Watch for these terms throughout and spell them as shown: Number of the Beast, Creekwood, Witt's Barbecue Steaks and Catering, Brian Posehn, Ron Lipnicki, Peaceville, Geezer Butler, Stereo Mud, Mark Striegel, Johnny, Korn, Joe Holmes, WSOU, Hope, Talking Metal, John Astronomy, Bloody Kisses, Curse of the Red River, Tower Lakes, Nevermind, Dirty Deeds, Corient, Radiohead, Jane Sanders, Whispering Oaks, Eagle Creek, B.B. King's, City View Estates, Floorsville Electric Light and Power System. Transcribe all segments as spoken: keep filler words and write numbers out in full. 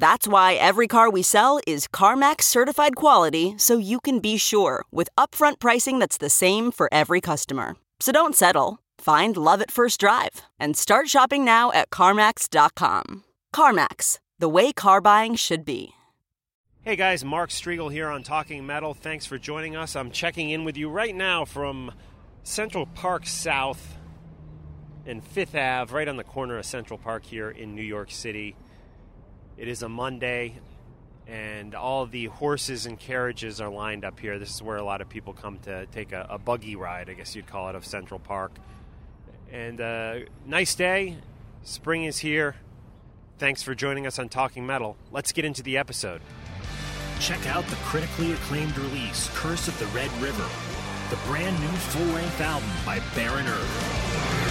That's why every car we sell is CarMax certified quality, so you can be sure with upfront pricing that's the same for every customer. So don't settle. Find love at first drive and start shopping now at CarMax dot com. CarMax, the way car buying should be. Hey guys, Mark Striegel here on Talking Metal. Thanks for joining us. I'm checking in with you right now from Central Park South and Fifth Avenue, right on the corner of Central Park here in New York City. It is a Monday, and all the horses and carriages are lined up here. This is where a lot of people come to take a, a buggy ride, I guess you'd call it, of Central Park. And uh, nice day. Spring is here. Thanks for joining us on Talking Metal. Let's get into the episode. Check out the critically acclaimed release, Curse of the Red River, the brand new full-length album by Barren Earth.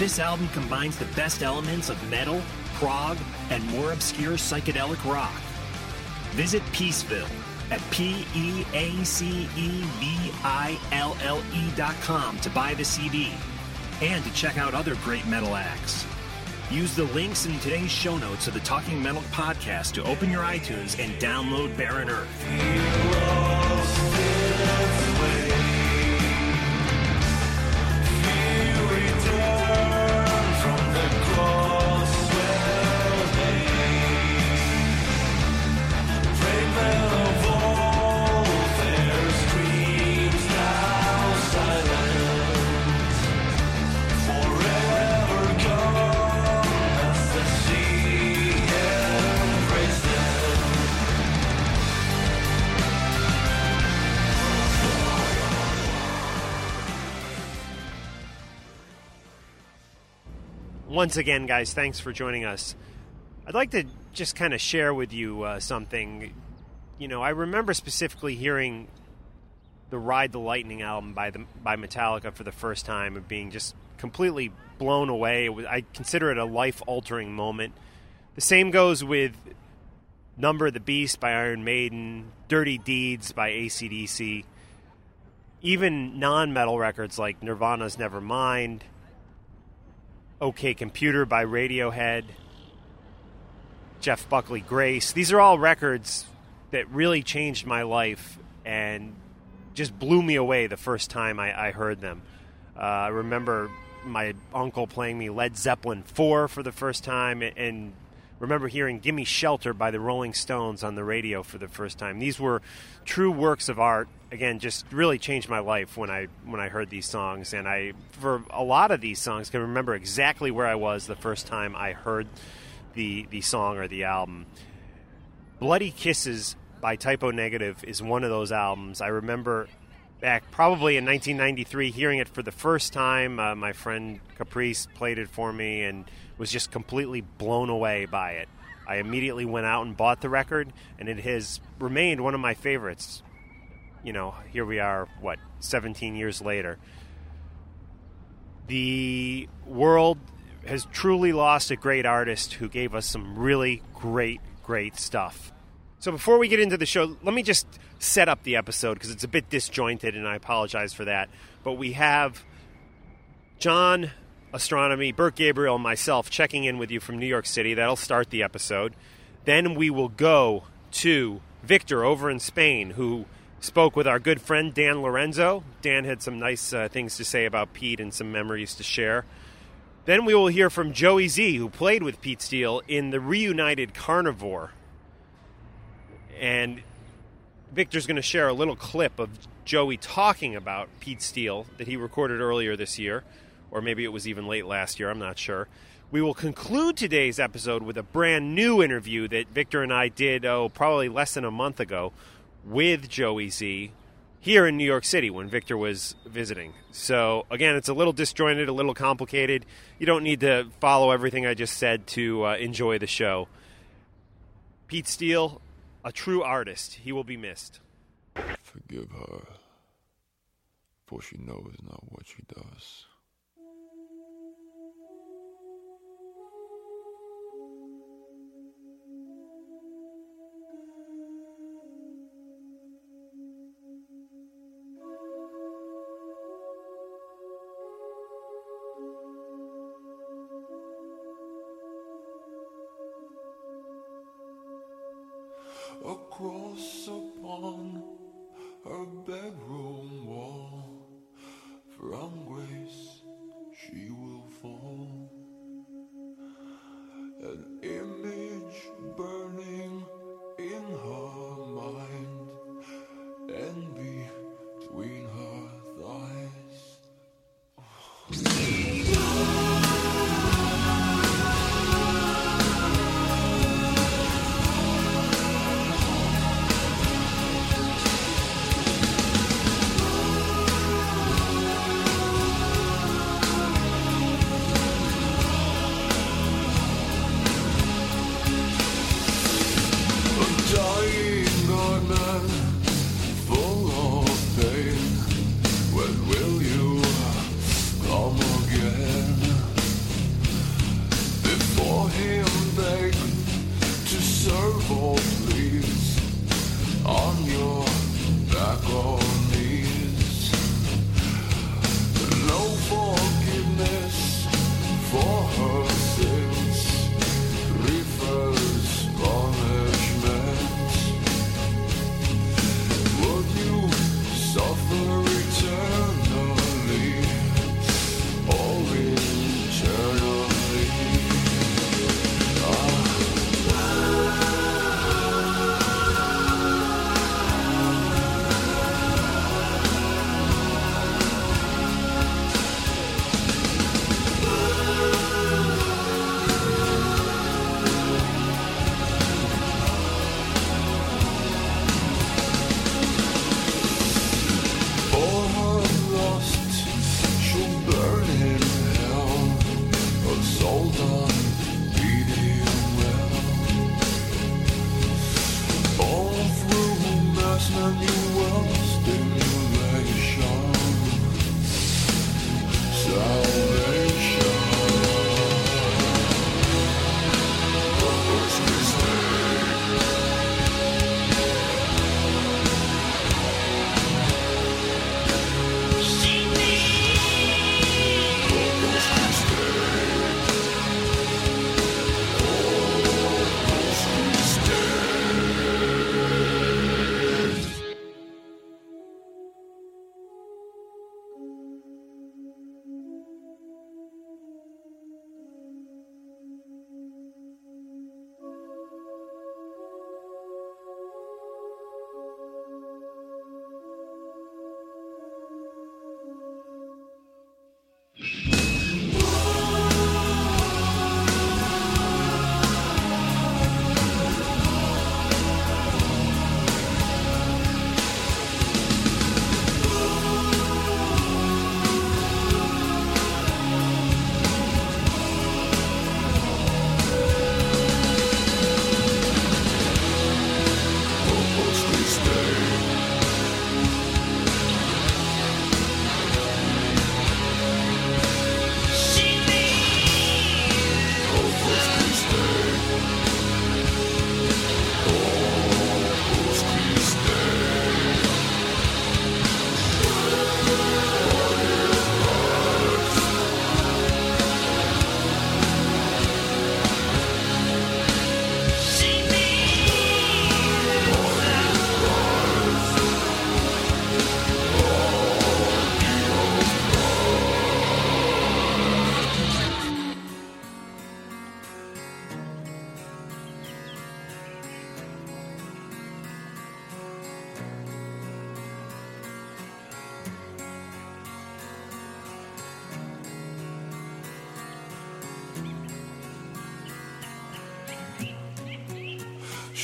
This album combines the best elements of metal, prog, and more obscure psychedelic rock. Visit Peaceville at P E A C E V I L L E dot com to buy the C D and to check out other great metal acts. Use the links in today's show notes of the Talking Metal podcast to open your iTunes and download Barren Earth. Once again, guys, thanks for joining us. I'd like to just kind of share with you uh, something. You know, I remember specifically hearing the Ride the Lightning album by the, by Metallica for the first time and being just completely blown away. It was, I consider it a life-altering moment. The same goes with Number of the Beast by Iron Maiden, Dirty Deeds by A C D C, even non-metal records like Nirvana's Nevermind, OK Computer by Radiohead, Jeff Buckley Grace. These are all records that really changed my life and just blew me away the first time I, I heard them. Uh, I remember my uncle playing me Led Zeppelin four for the first time, and remember hearing Gimme Shelter by the Rolling Stones on the radio for the first time. These were true works of art. Again, just really changed my life when I when I heard these songs. And I, for a lot of these songs, can remember exactly where I was the first time I heard the the song or the album. Bloody Kisses by Type O Negative is one of those albums. I remember back probably in nineteen ninety-three hearing it for the first time. Uh, my friend Caprice played it for me and was just completely blown away by it. I immediately went out and bought the record, and it has remained one of my favorites. You know, here we are, what, seventeen years later. The world has truly lost a great artist who gave us some really great, great stuff. So before we get into the show, let me just set up the episode because it's a bit disjointed, and I apologize for that. But we have John Astronomy, Bert Gabriel, and myself checking in with you from New York City. That'll start the episode. Then we will go to Victor over in Spain, who spoke with our good friend Dan Lorenzo. Dan had some nice uh, things to say about Pete and some memories to share. Then we will hear from Joey Z, who played with Pete Steele in the reunited Carnivore. And Victor's going to share a little clip of Joey talking about Pete Steele that he recorded earlier this year, or maybe it was even late last year, I'm not sure. We will conclude today's episode with a brand new interview that Victor and I did, oh, probably less than a month ago, with Joey Z here in New York City when Victor was visiting. So, again, it's a little disjointed, a little complicated. You don't need to follow everything I just said to uh, enjoy the show. Pete Steele, a true artist. He will be missed. Forgive her, for she knows not what she does. Across upon her bedroom wall, from grace she will fall, an image burning in her mind and between her thighs.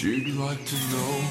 she'd like to know.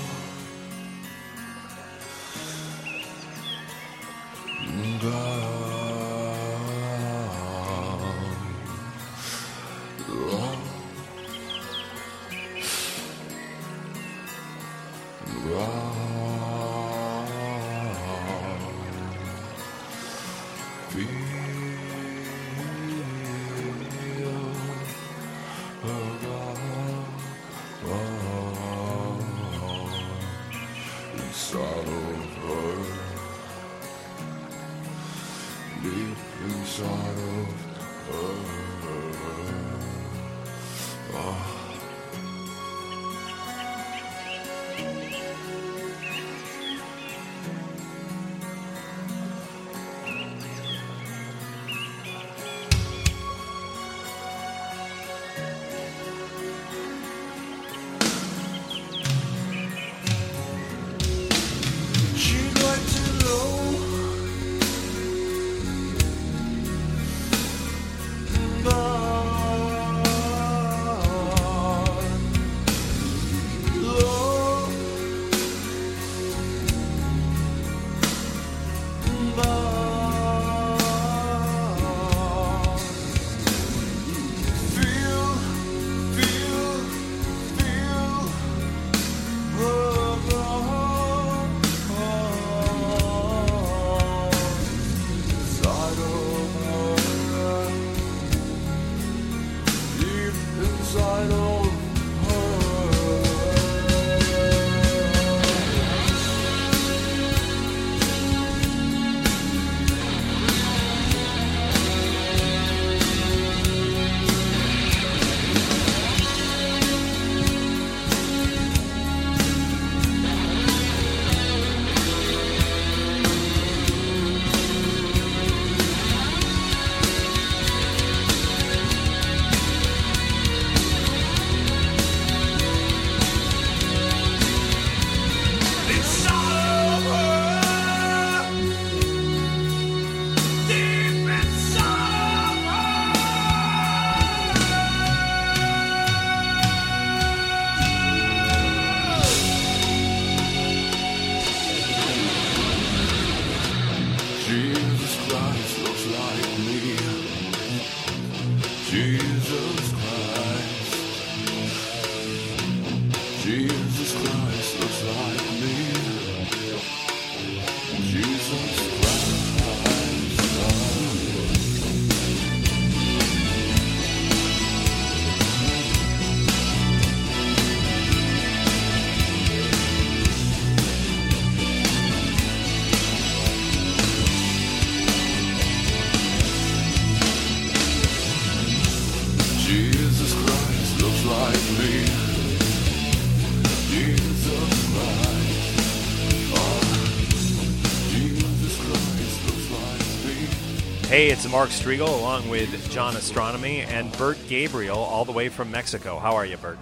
Hey, it's Mark Striegel along with John Astronomy and Bert Gabriel all the way from Mexico. How are you, Bert?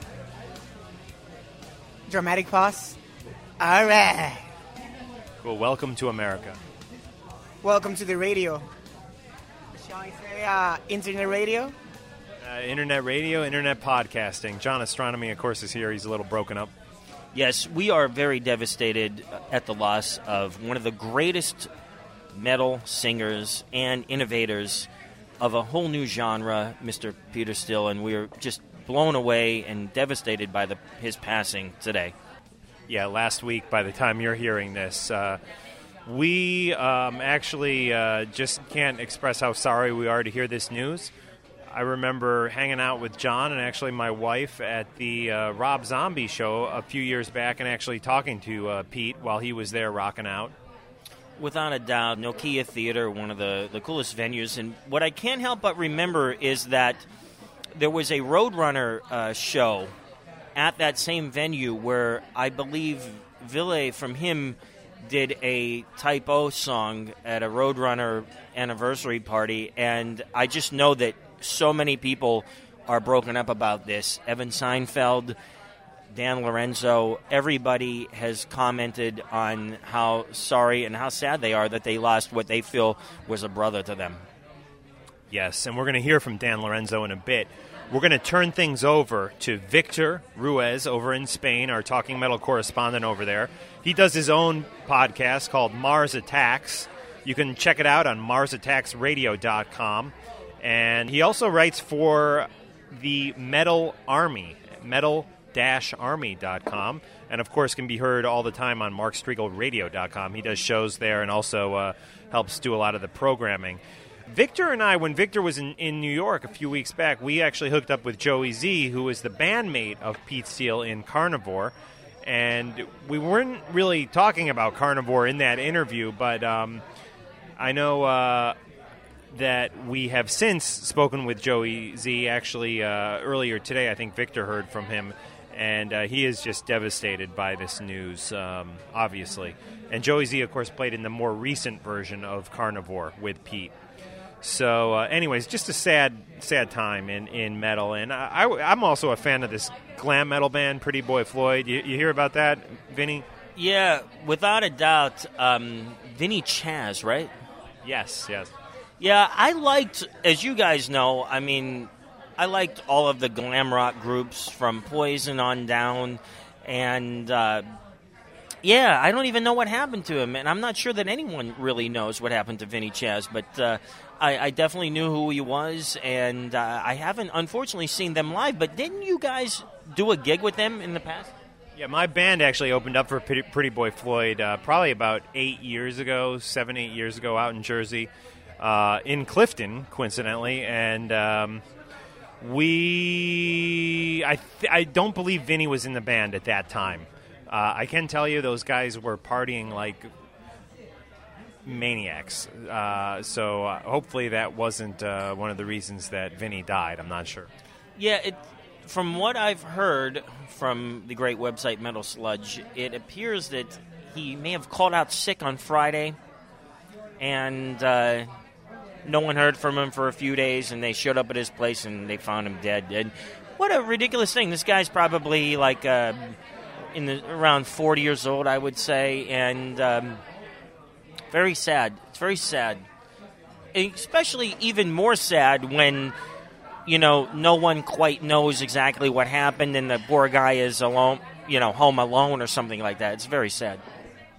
Dramatic pause. All right. Well, welcome to America. Welcome to the radio. Shall I say uh, internet radio? Uh, internet radio, internet podcasting. John Astronomy, of course, is here. He's a little broken up. Yes, we are very devastated at the loss of one of the greatest metal singers and innovators of a whole new genre, Mister Peter Steele, and we are just blown away and devastated by the, his passing today. Yeah, last week, by the time you're hearing this, uh, we um, actually uh, just can't express how sorry we are to hear this news. I remember hanging out with John and actually my wife at the uh, Rob Zombie show a few years back and actually talking to uh, Pete while he was there rocking out. Without a doubt, Nokia Theater, one of the, the coolest venues. And what I can't help but remember is that there was a Roadrunner uh, show at that same venue where I believe Ville from him did a Type O song at a Roadrunner anniversary party. And I just know that so many people are broken up about this. Evan Seinfeld, Dan Lorenzo, everybody has commented on how sorry and how sad they are that they lost what they feel was a brother to them. Yes, and we're going to hear from Dan Lorenzo in a bit. We're going to turn things over to Victor Ruiz over in Spain, our Talking Metal correspondent over there. He does his own podcast called Mars Attacks. You can check it out on mars attacks radio dot com. And he also writes for the Metal Army, metal dash army dot com. And, of course, can be heard all the time on mark striegel radio dot com. He does shows there and also uh, helps do a lot of the programming. Victor and I, when Victor was in, in New York a few weeks back, we actually hooked up with Joey Z, who is the bandmate of Pete Steele in Carnivore. And we weren't really talking about Carnivore in that interview, but um, I know uh, that we have since spoken with Joey Z. Actually, uh, earlier today, I think Victor heard from him, and uh, he is just devastated by this news, um, obviously. And Joey Z, of course, played in the more recent version of Carnivore with Pete. So, uh, anyways, just a sad, sad time in, in metal. And I, I, I'm also a fan of this glam metal band, Pretty Boy Floyd. You, you hear about that, Vinny? Yeah, without a doubt. Um, Vinnie Chas, right? Yes, yes. Yeah, I liked, as you guys know, I mean, I liked all of the glam rock groups from Poison on down. And, uh, yeah, I don't even know what happened to him. And I'm not sure that anyone really knows what happened to Vinnie Chas, but... Uh, I, I definitely knew who he was, and uh, I haven't, unfortunately, seen them live. But didn't you guys do a gig with them in the past? Yeah, my band actually opened up for Pretty Boy Floyd uh, probably about eight years ago, seven, eight years ago, out in Jersey, uh, in Clifton, coincidentally. And um, we, I, th- I don't believe Vinny was in the band at that time. Uh, I can tell you those guys were partying like... maniacs. Uh, so uh, hopefully that wasn't uh, one of the reasons that Vinny died. I'm not sure. Yeah, it, from what I've heard from the great website Metal Sludge, it appears that he may have called out sick on Friday, and uh, no one heard from him for a few days, and they showed up at his place and they found him dead. And what a ridiculous thing. This guy's probably like uh, in the, around forty years old, I would say, and... Um, Very sad. It's very sad. Especially even more sad when, you know, no one quite knows exactly what happened and the poor guy is alone, you know, home alone or something like that. It's very sad.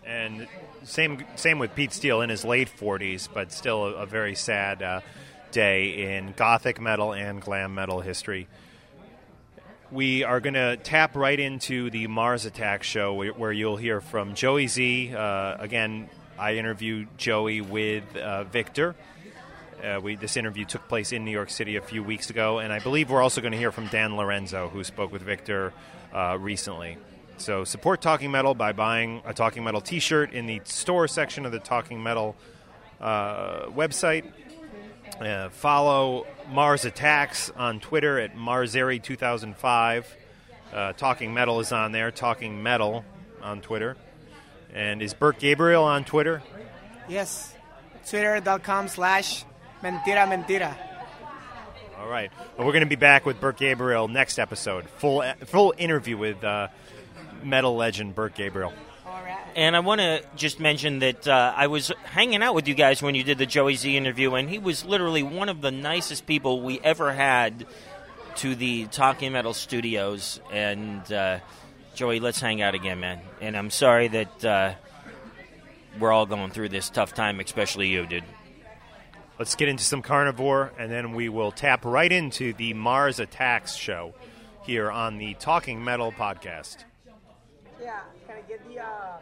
And same same with Pete Steele in his late forties, but still a, a very sad uh, day in gothic metal and glam metal history. We are going to tap right into the Mars Attack show where you'll hear from Joey Z, uh, again, I interviewed Joey with uh, Victor. Uh, we, this interview took place in New York City a few weeks ago, and I believe we're also going to hear from Dan Lorenzo, who spoke with Victor uh, recently. So support Talking Metal by buying a Talking Metal T-shirt in the store section of the Talking Metal uh, website. Uh, follow Mars Attacks on Twitter at Marseri two thousand five. Uh, Talking Metal is on there, Talking Metal on Twitter. And is Bert Gabriel on Twitter? Yes. Twitter.com slash mentira mentira. All right. Well, we're going to be back with Bert Gabriel next episode. Full full interview with uh, metal legend Bert Gabriel. All right. And I want to just mention that uh, I was hanging out with you guys when you did the Joey Z interview, and he was literally one of the nicest people we ever had to the Talking Metal Studios. And... Uh, Joey, let's hang out again, man. And I'm sorry that uh, we're all going through this tough time, especially you, dude. Let's get into some Carnivore, and then we will tap right into the Mars Attacks show here on the Talking Metal podcast. Yeah, can I get the... Uh...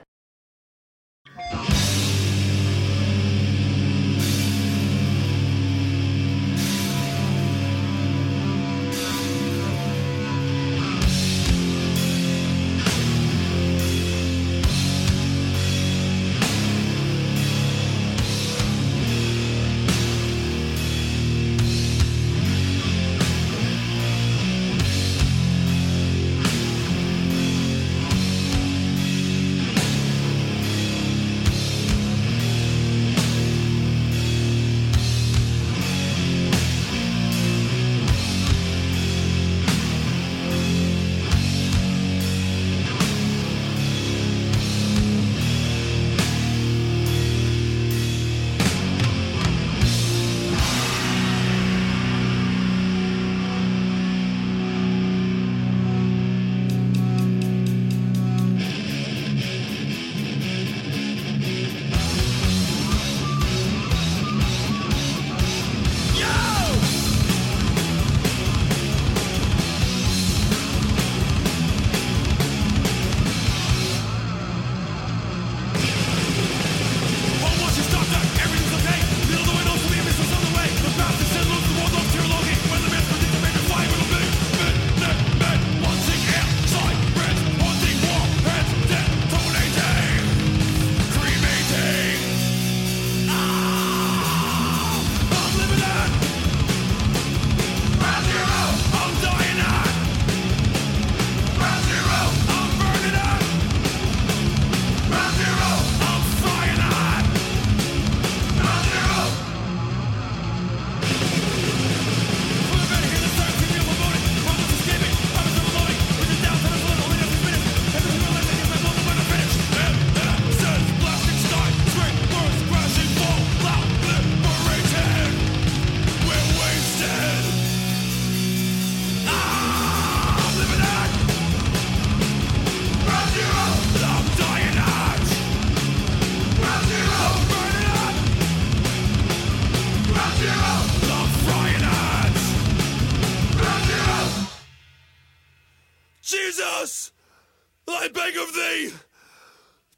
I beg of thee,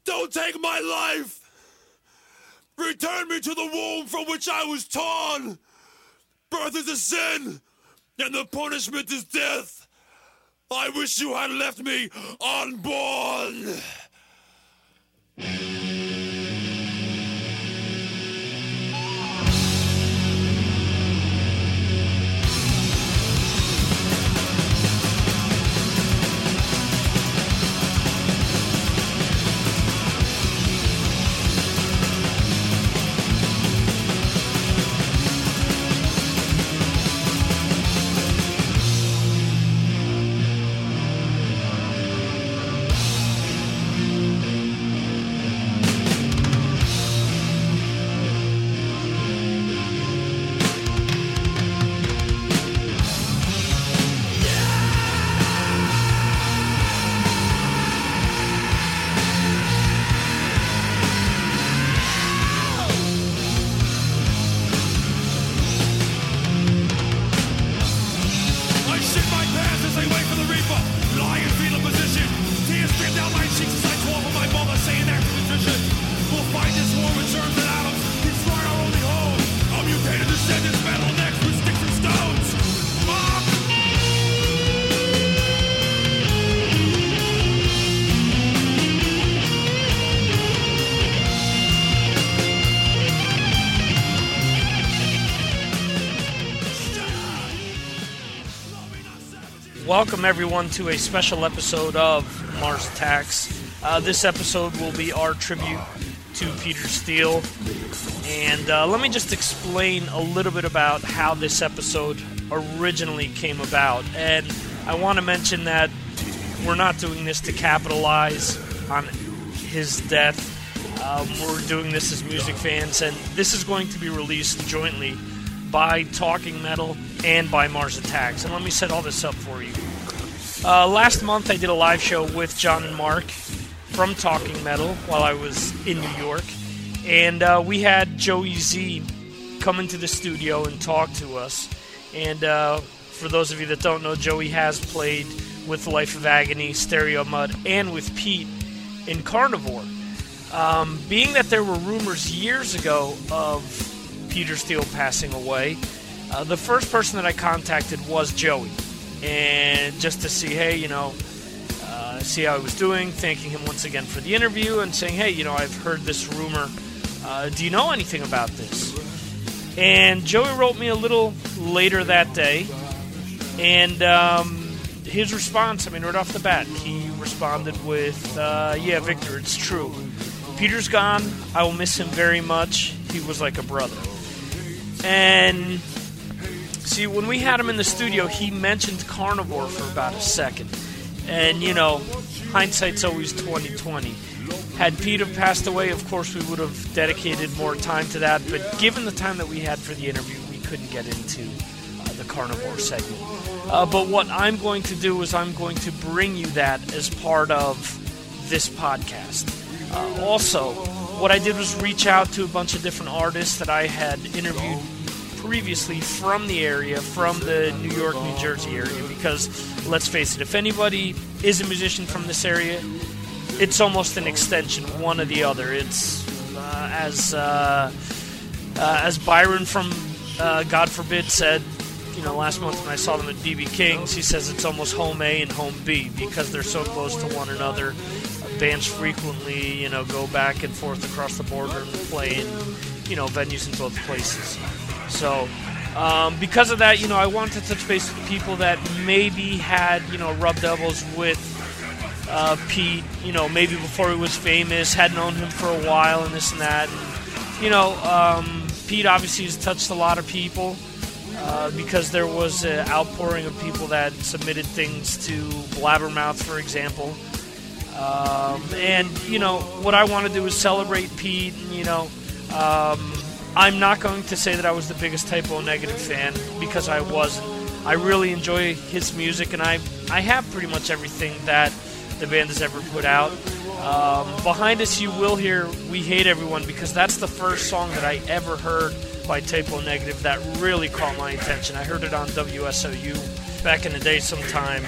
don't take my life. Return me to the womb from which I was torn. Birth is a sin, and the punishment is death. I wish you had left me unborn. Welcome, everyone, to a special episode of Mars Attacks. Uh, this episode will be our tribute to Peter Steele. And uh, let me just explain a little bit about how this episode originally came about. And I want to mention that we're not doing this to capitalize on his death. Um, we're doing this as music fans, and this is going to be released jointly by Talking Metal and by Mars Attacks. And let me set all this up for you. Uh, last month I did a live show with John and Mark from Talking Metal while I was in New York. And uh, we had Joey Z come into the studio and talk to us. And uh, for those of you that don't know, Joey has played with Life of Agony, Stereo Mud, and with Pete in Carnivore. Um, being that there were rumors years ago of Peter Steele passing away, uh, the first person that I contacted was Joey. And just to see, hey, you know, uh, see how he was doing, thanking him once again for the interview, and saying, hey, you know, I've heard this rumor. Uh, do you know anything about this? And Joey wrote me a little later that day, and um, his response, I mean, right off the bat, he responded with, uh, yeah, Victor, it's true. Peter's gone. I will miss him very much. He was like a brother. And see, when we had him in the studio, he mentioned Carnivore for about a second. And, you know, hindsight's always twenty twenty. Had Peter passed away, of course, we would have dedicated more time to that. But given the time that we had for the interview, we couldn't get into uh, the Carnivore segment. Uh, but what I'm going to do is I'm going to bring you that as part of this podcast. Uh, also, what I did was reach out to a bunch of different artists that I had interviewed previously from the area, from the New York, New Jersey area, because let's face it, if anybody is a musician from this area, it's almost an extension, one or the other. It's uh, as uh, uh, as Byron from uh, God Forbid said, you know, last month when I saw them at B B King's, he says it's almost home A and home B because they're so close to one another. Bands frequently, you know, go back and forth across the border and play in, you know, venues in both places. So, um, because of that, you know, I wanted to touch base with people that maybe had, you know, rubbed elbows with uh, Pete, you know, maybe before he was famous, had known him for a while and this and that. And, you know, um, Pete obviously has touched a lot of people uh, because there was an outpouring of people that submitted things to Blabbermouth, for example. Um, and, you know, what I want to do is celebrate Pete, and, you know, um... I'm not going to say that I was the biggest Type O Negative fan, because I wasn't. I really enjoy his music, and I I have pretty much everything that the band has ever put out. Um, behind us you will hear We Hate Everyone, because that's the first song that I ever heard by Type O Negative that really caught my attention. I heard it on W S O U back in the day sometime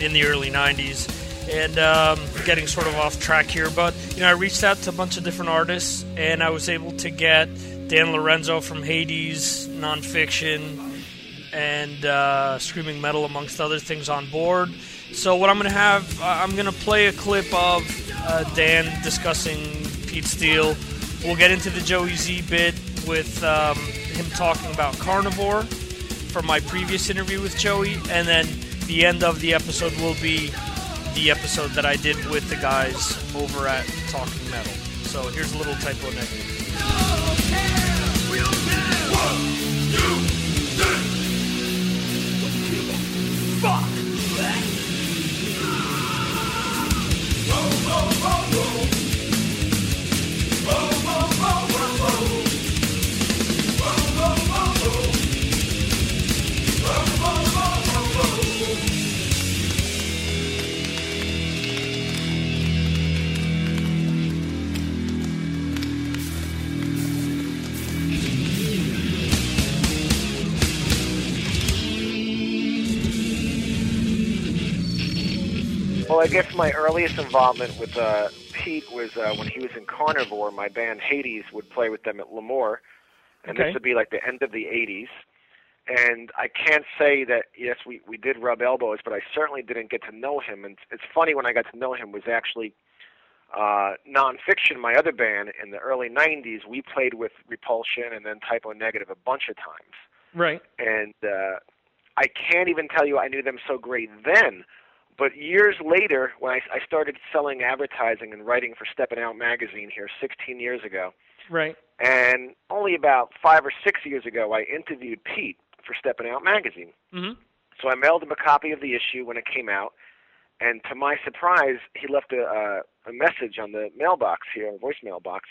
in the early nineties, And um, getting sort of off track here, but you know, I reached out to a bunch of different artists, and I was able to get Dan Lorenzo from Hades, Nonfiction, and uh, Screaming Metal, amongst other things, on board. So what I'm going to have, uh, I'm going to play a clip of uh, Dan discussing Pete Steele. We'll get into the Joey Z bit with um, him talking about Carnivore from my previous interview with Joey, and then the end of the episode will be the episode that I did with the guys over at Talking Metal. So here's a little Type O Negative. Well, I guess my earliest involvement with uh, Pete was uh, when he was in Carnivore. My band Hades would play with them at Lemoore, and okay. This would be like the end of the eighties. And I can't say that, yes, we, we did rub elbows, but I certainly didn't get to know him. And it's funny, when I got to know him was actually uh, Nonfiction, my other band, in the early nineties. We played with Repulsion and then Type O Negative a bunch of times. Right. And uh, I can't even tell you I knew them so great then. But years later, when I, I started selling advertising and writing for Steppin' Out magazine here sixteen years ago, right, and only about five or six years ago, I interviewed Pete for Steppin' Out magazine. Mm-hmm. So I mailed him a copy of the issue when it came out, and to my surprise, he left a, uh, a message on the mailbox here, on the voicemail box,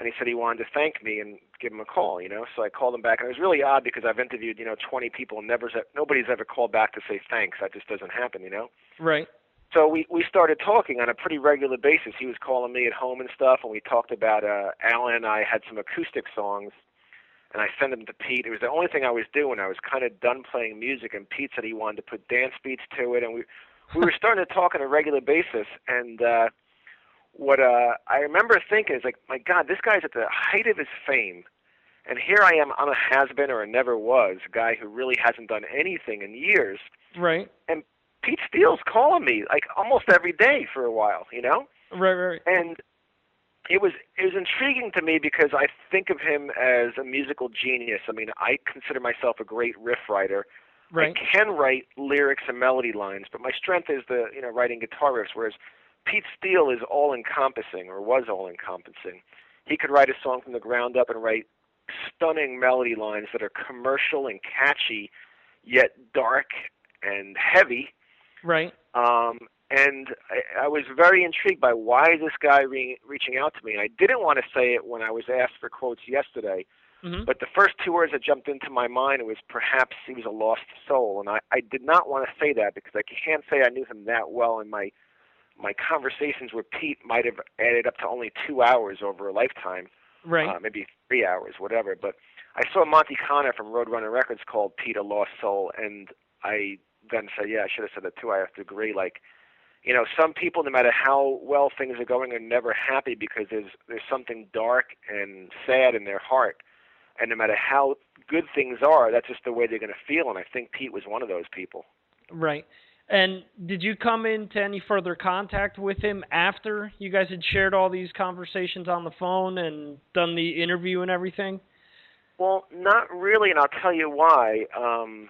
and he said he wanted to thank me and give him a call, you know. So I called him back, and it was really odd because I've interviewed, you know, twenty people, and never, nobody's ever called back to say thanks. That just doesn't happen, you know. Right. So we, we started talking on a pretty regular basis. He was calling me at home and stuff, and we talked about uh, Alan and I had some acoustic songs, and I sent them to Pete. It was the only thing I was doing. I was kind of done playing music, and Pete said he wanted to put dance beats to it, and we we were starting to talk on a regular basis, and uh, What uh, I remember thinking is, like, my God, this guy's at the height of his fame, and here I am, I'm a has-been or a never-was, a guy who really hasn't done anything in years. Right. And Pete Steele's calling me, like, almost every day for a while, you know? Right, right, right. And it was, it was intriguing to me because I think of him as a musical genius. I mean, I consider myself a great riff writer. Right. I can write lyrics and melody lines, but my strength is the, you know, writing guitar riffs, whereas Pete Steele is all-encompassing, or was all-encompassing. He could write a song from the ground up and write stunning melody lines that are commercial and catchy, yet dark and heavy. Right. Um, and I, I was very intrigued by why is this guy re- reaching out to me. And I didn't want to say it when I was asked for quotes yesterday, mm-hmm. but the first two words that jumped into my mind was perhaps he was a lost soul. And I, I did not want to say that because I can't say I knew him that well in my My conversations with Pete might have added up to only two hours over a lifetime, right? Uh, maybe three hours, whatever. But I saw Monty Connor from Roadrunner Records called Pete a lost soul, and I then said, yeah, I should have said that too. I have to agree. Like, you know, some people, no matter how well things are going, are never happy because there's there's something dark and sad in their heart. And no matter how good things are, that's just the way they're going to feel, and I think Pete was one of those people. Right. And did you come into any further contact with him after you guys had shared all these conversations on the phone and done the interview and everything? Well, not really, and I'll tell you why. Um,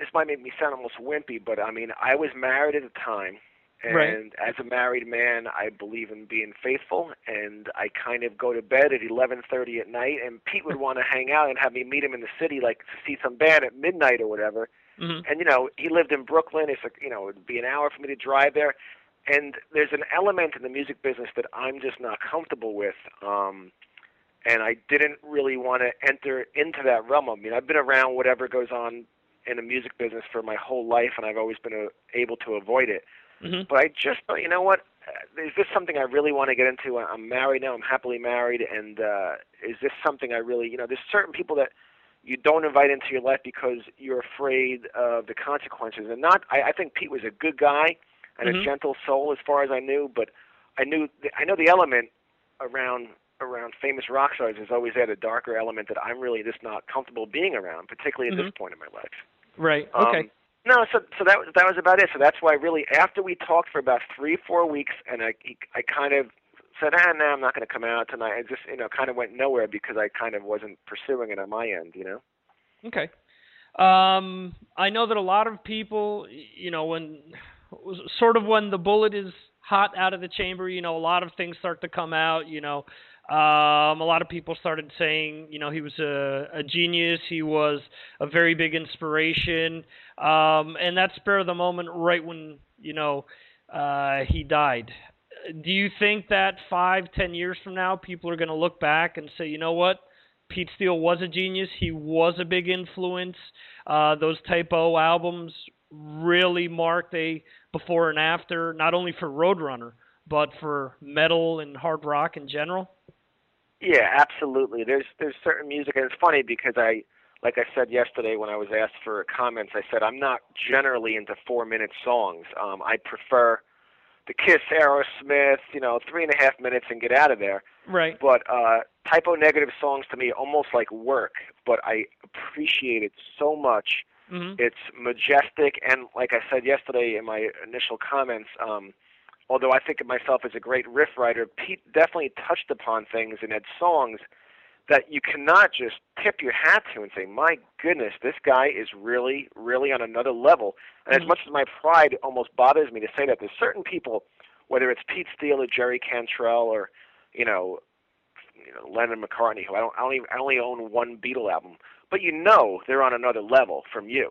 this might make me sound almost wimpy, but, I mean, I was married at the time. And right. as a married man, I believe in being faithful, and I kind of go to bed at eleven thirty at night, and Pete would want to hang out and have me meet him in the city, like, to see some band at midnight or whatever. Mm-hmm. And, you know, he lived in Brooklyn. It's like, you know, it would be an hour for me to drive there. And there's an element in the music business that I'm just not comfortable with. Um, and I didn't really want to enter into that realm. I mean, I've been around whatever goes on in the music business for my whole life, and I've always been uh, able to avoid it. Mm-hmm. But I just thought, you know what, is this something I really want to get into? I'm married now. I'm happily married. And uh, is this something I really, you know, there's certain people that you don't invite into your life because you're afraid of the consequences. And not, I, I think Pete was a good guy, and mm-hmm. a gentle soul, as far as I knew. But I knew, I know the element around around famous rock stars has always had a darker element that I'm really just not comfortable being around, particularly at mm-hmm. this point in my life. Right. Okay. Um, no, so so that was that was about it. So that's why, really, after we talked for about three, four weeks, and I I kind of said, ah, no, I'm not going to come out tonight. I just, you know, kind of went nowhere because I kind of wasn't pursuing it on my end, you know. Okay. Um, I know that a lot of people, you know, when sort of when the bullet is hot out of the chamber, you know, a lot of things start to come out, you know. Um, a lot of people started saying, you know, he was a, a genius. He was a very big inspiration. Um, and that spur of the moment right when, you know, uh, he died. Do you think that five, ten years from now, people are going to look back and say, you know what? Pete Steele was a genius. He was a big influence. Uh, those Type O albums really marked a before and after, not only for Roadrunner, but for metal and hard rock in general. Yeah, absolutely. There's there's certain music, and it's funny because I, like I said yesterday when I was asked for comments, I said I'm not generally into four-minute songs. Um, I prefer the Kiss, Aerosmith, you know, three and a half minutes and get out of there. Right. But uh, Type O Negative songs to me almost like work, but I appreciate it so much. Mm-hmm. It's majestic, and like I said yesterday in my initial comments, um, although I think of myself as a great riff writer, Pete definitely touched upon things and had songs that you cannot just tip your hat to and say, my goodness, this guy is really, really on another level. And mm-hmm. as much as my pride almost bothers me to say that, there's certain people, whether it's Pete Steele or Jerry Cantrell or, you know, you know Lennon McCartney, who I don't, I, don't even, I only own one Beatle album, but you know they're on another level from you.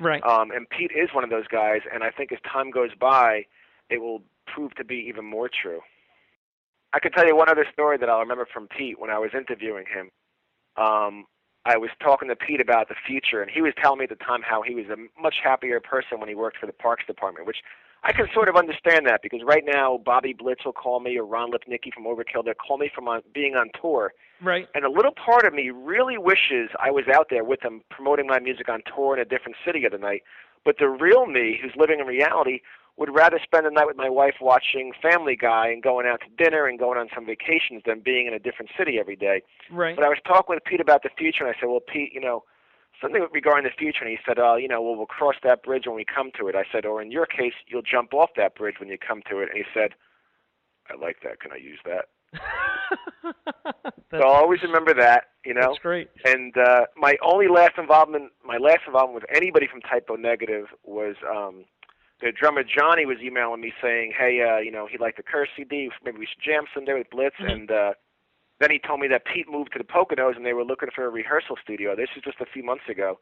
Right. Um, and Pete is one of those guys, and I think as time goes by, it will prove to be even more true. I could tell you one other story that I'll remember from Pete when I was interviewing him. Um, I was talking to Pete about the future, and he was telling me at the time how he was a much happier person when he worked for the Parks Department, which I can sort of understand that because right now Bobby Blitz will call me or Ron Lipnicki from Overkill. They'll call me from on, being on tour. Right. And a little part of me really wishes I was out there with them promoting my music on tour in a different city of the night. But the real me, who's living in reality, would rather spend the night with my wife watching Family Guy and going out to dinner and going on some vacations than being in a different city every day. Right. But I was talking with Pete about the future, and I said, well, Pete, you know, something regarding the future. And he said, oh, you know, well, we'll cross that bridge when we come to it. I said, or in your case, you'll jump off that bridge when you come to it. And he said, I like that. Can I use that? So I'll always remember that, you know. That's great. And uh, my only last involvement, my last involvement with anybody from Type O Negative was um, – the drummer Johnny was emailing me saying, hey, uh, you know, he liked the Curse C D. Maybe we should jam someday with Blitz. Mm-hmm. And uh, then he told me that Pete moved to the Poconos and they were looking for a rehearsal studio. This is just a few months ago,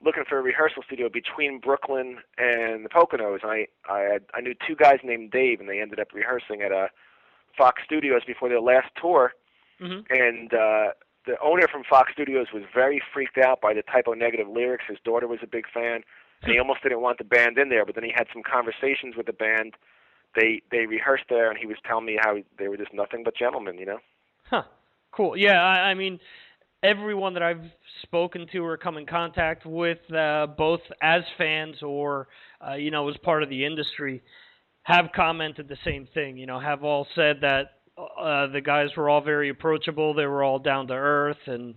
looking for a rehearsal studio between Brooklyn and the Poconos. And I, I, had, I knew two guys named Dave, and they ended up rehearsing at uh, Fox Studios before their last tour. Mm-hmm. And uh, the owner from Fox Studios was very freaked out by the Type O Negative lyrics. His daughter was a big fan. And he almost didn't want the band in there, but then he had some conversations with the band. They they rehearsed there, and he was telling me how they were just nothing but gentlemen, you know? Huh. Cool. Yeah, I, I mean, everyone that I've spoken to or come in contact with, uh, both as fans or, uh, you know, as part of the industry, have commented the same thing, you know, have all said that uh, the guys were all very approachable. They were all down to earth. And,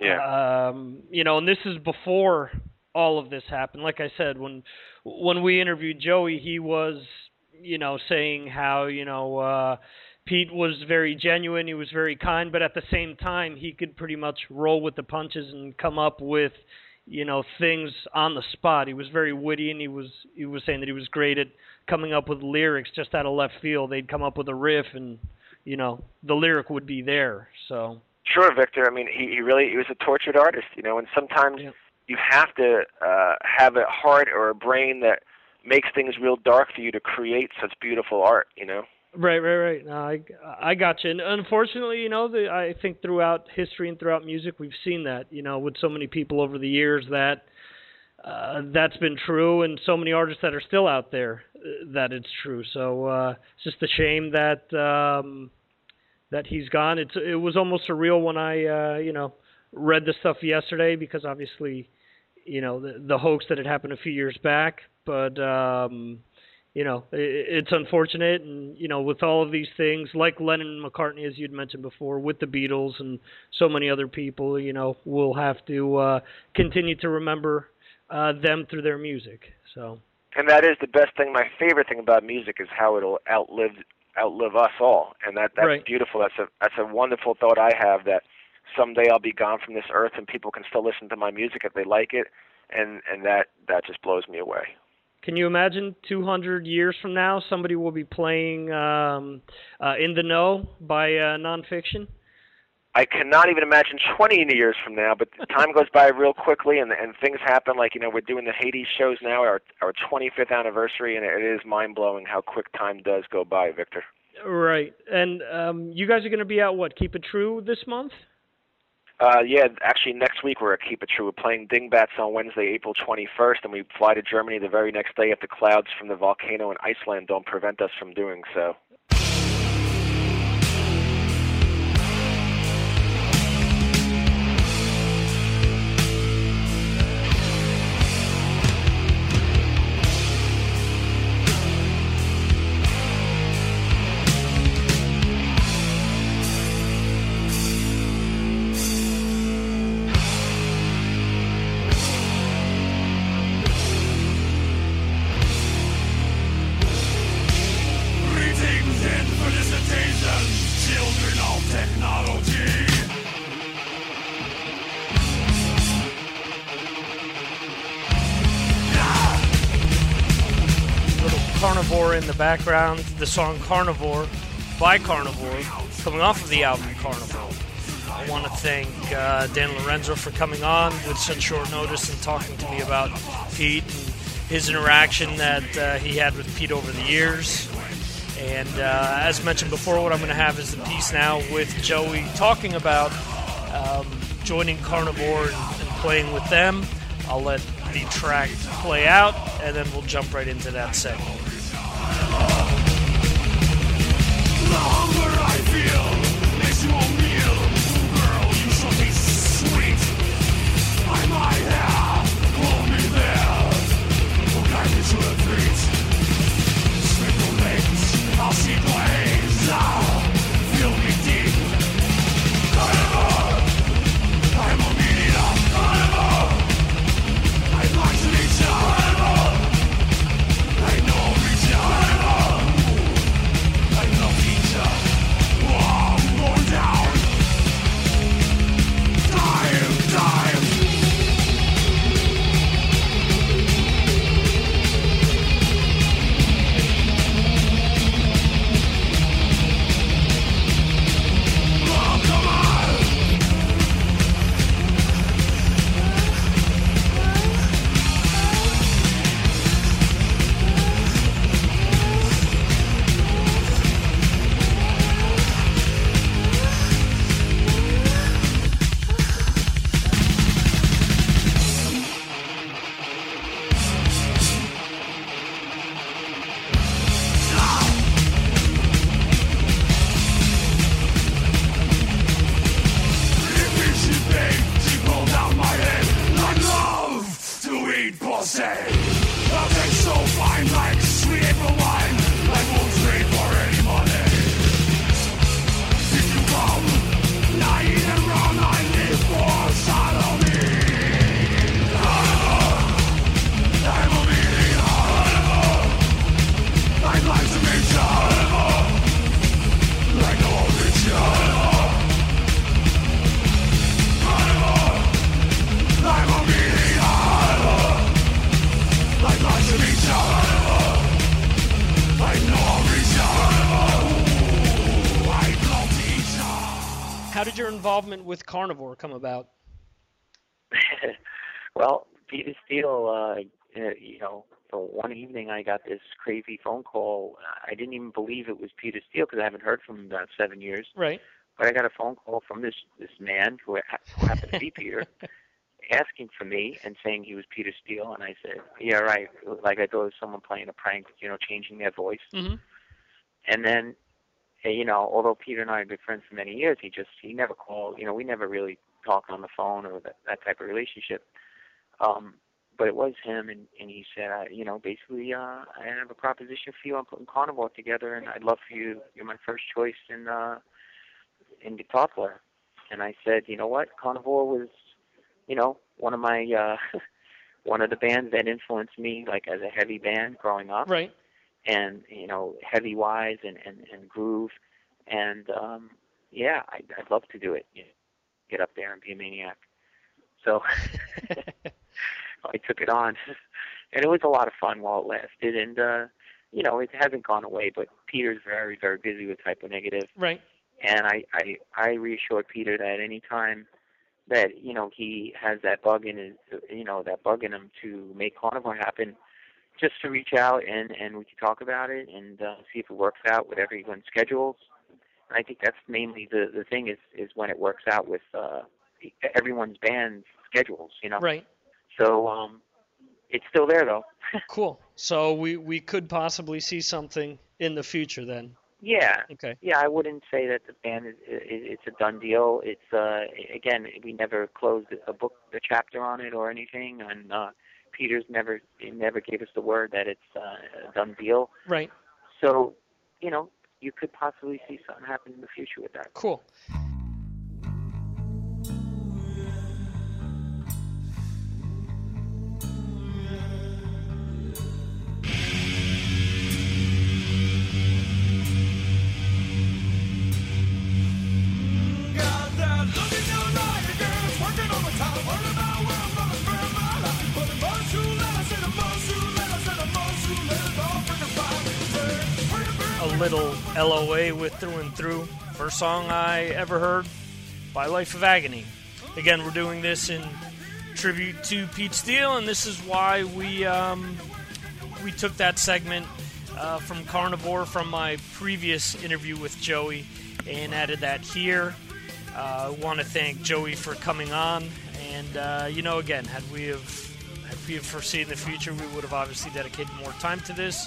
yeah. um, you know, and this is before all of this happened. Like I said, when when we interviewed Joey, he was, you know, saying how, you know, uh, Pete was very genuine, he was very kind, but at the same time, he could pretty much roll with the punches and come up with, you know, things on the spot. He was very witty, and he was he was saying that he was great at coming up with lyrics just out of left field. They'd come up with a riff, and, you know, the lyric would be there. So sure, Victor. I mean, he, he really he was a tortured artist, you know, and sometimes... Yeah. You have to uh, have a heart or a brain that makes things real dark for you to create such beautiful art, you know? Right, right, right. No, I, I got you. And unfortunately, you know, the, I think throughout history and throughout music, we've seen that, you know, with so many people over the years that uh, that's been true, and so many artists that are still out there uh, that it's true. So uh, it's just a shame that um, that he's gone. It's, it was almost surreal when I, uh, you know, read the stuff yesterday because obviously – you know, the, the hoax that had happened a few years back, but, um, you know, it's unfortunate. And, you know, with all of these things, like Lennon and McCartney, as you'd mentioned before, with the Beatles and so many other people, you know, we'll have to uh, continue to remember uh, them through their music. So, and that is the best thing. My favorite thing about music is how it'll outlive outlive us all. And that, that's right. Beautiful. That's a, that's a wonderful thought I have, that someday I'll be gone from this earth and people can still listen to my music if they like it. And, and that, that just blows me away. Can you imagine two hundred years from now, somebody will be playing um, uh, In the Know by uh, Nonfiction? I cannot even imagine twenty years from now, but time goes by real quickly, and, and things happen. Like, you know, we're doing the Hades shows now, our, our twenty-fifth anniversary, and it is mind-blowing how quick time does go by, Victor. Right. And um, you guys are going to be out, what, Keep It True this month? Uh, yeah, actually next week we're at Keep It True. We're playing Dingbats on Wednesday, April twenty-first, and we fly to Germany the very next day if the clouds from the volcano in Iceland don't prevent us from doing so. In the background, the song Carnivore by Carnivore, coming off of the album Carnivore. I want to thank uh, Dan Lorenzo for coming on with such short notice and talking to me about Pete and his interaction that uh, he had with Pete over the years. And uh, as mentioned before, what I'm going to have is the piece now with Joey talking about um, joining Carnivore and, and playing with them. I'll let the track play out, and then we'll jump right into that segment. The hunger I feel makes you a meal. Girl, you shall taste sweet. I might have, hold me there. We'll guide me to a treat. Sprinkle lakes, I'll see blaze. Ah, feel me deep. Carnivore, I'm a meat of carnivore. I'd like to meet you. Carnivore, I know I'll meet you. Carnivore, I love you. Down. Dive, dive. Involvement with Carnivore come about? Well, Peter Steele, uh, you know, for one evening I got this crazy phone call. I didn't even believe it was Peter Steele because I haven't heard from him in about seven years. Right. But I got a phone call from this, this man who happened to be Peter asking for me and saying he was Peter Steele. And I said, yeah, right. Like I thought it was someone playing a prank, you know, changing their voice. Mm-hmm. And then you know, although Peter and I are good friends for many years, he just, he never called, you know, we never really talked on the phone or that, that type of relationship. Um, but it was him, and, and he said, I, you know, basically, uh, I have a proposition for you. I'm putting Carnivore together, and I'd love for you. You're my first choice in uh, in guitar player. And I said, you know what? Carnivore was, you know, one of my uh, one of the bands that influenced me, like as a heavy band growing up, right? And you know, heavy wise and, and, and groove, and um, yeah, I'd, I'd love to do it. You know, get up there and be a maniac. So. I took it on, and it was a lot of fun while it lasted. And uh, you know, it hasn't gone away. But Peter's very, very busy with Type O Negative, right? And I, I, I reassured Peter that any time that you know he has that bug in his, you know, that bug in him to make Carnivore happen, just to reach out and and we could talk about it and uh, see if it works out with everyone's schedules. And I think that's mainly the the thing is is when it works out with uh, everyone's band's schedules, you know, right? So um, it's still there, though. Cool. So we, we could possibly see something in the future, then. Yeah. Okay. Yeah, I wouldn't say that the band is it's a done deal. It's uh, again, we never closed a book, a chapter on it or anything, and uh, Peter's never never gave us the word that it's uh, a done deal. Right. So, you know, you could possibly see something happen in the future with that. Cool. Little L O A with Through and Through. First song I ever heard by Life of Agony. Again, we're doing this in tribute to Pete Steele, and this is why we um, we took that segment uh, from Carnivore from my previous interview with Joey and added that here. Uh, I want to thank Joey for coming on, and uh, you know, again, had we have had we have foreseen the future, we would have obviously dedicated more time to this.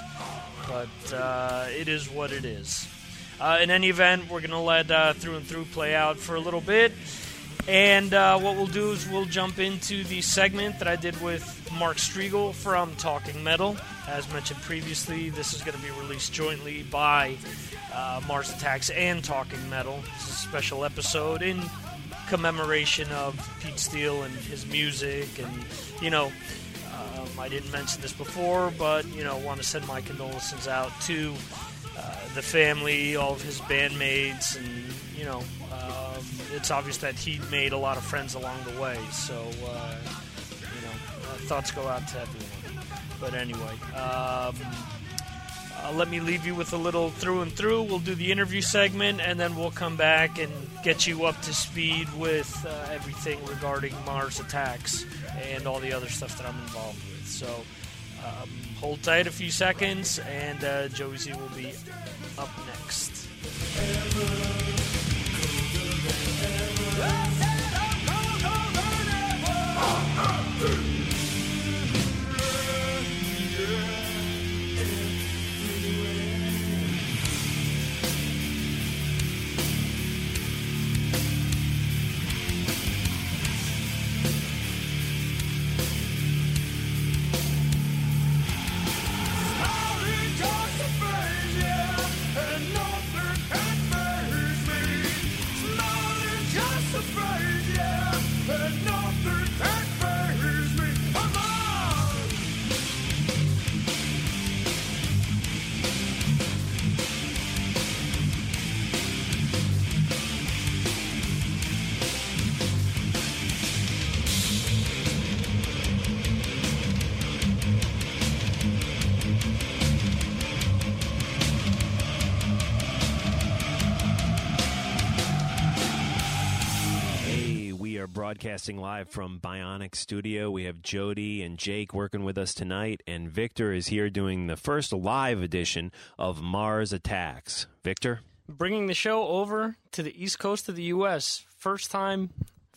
But uh, it is what it is. Uh, in any event, we're going to let uh, Through and Through play out for a little bit. And uh, what we'll do is we'll jump into the segment that I did with Mark Striegel from Talking Metal. As mentioned previously, this is going to be released jointly by uh, Mars Attacks and Talking Metal. This is a special episode in commemoration of Pete Steele and his music and, you know... I didn't mention this before, but, you know, want to send my condolences out to uh, the family, all of his bandmates, and, you know, um, it's obvious that he made a lot of friends along the way, so, uh, you know, uh, thoughts go out to everyone. But anyway, um, uh, let me leave you with a little Through and Through. We'll do the interview segment, and then we'll come back and get you up to speed with uh, everything regarding Mars Attacks and all the other stuff that I'm involved with. So um, hold tight a few seconds, and uh, Joey Z will be up next. Broadcasting live from Bionic Studio. We have Jody and Jake working with us tonight, and Victor is here doing the first live edition of Mars Attacks. Victor? Bringing the show over to the East Coast of the U S First time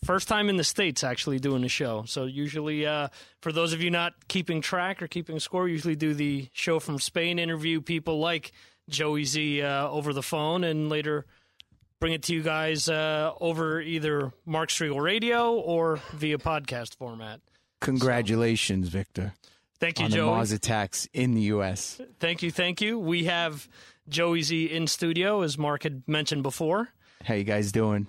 first time in the States actually doing the show. So usually, uh, for those of you not keeping track or keeping score, we usually do the show from Spain, interview people like Joey Z uh, over the phone, and later... bring it to you guys uh, over either Mark Striegel Radio or via podcast format. Congratulations, so, Victor. Thank you, on Joey. On the Mars Attacks in the U S. Thank you, thank you. We have Joey Z in studio, as Mark had mentioned before. How you guys doing?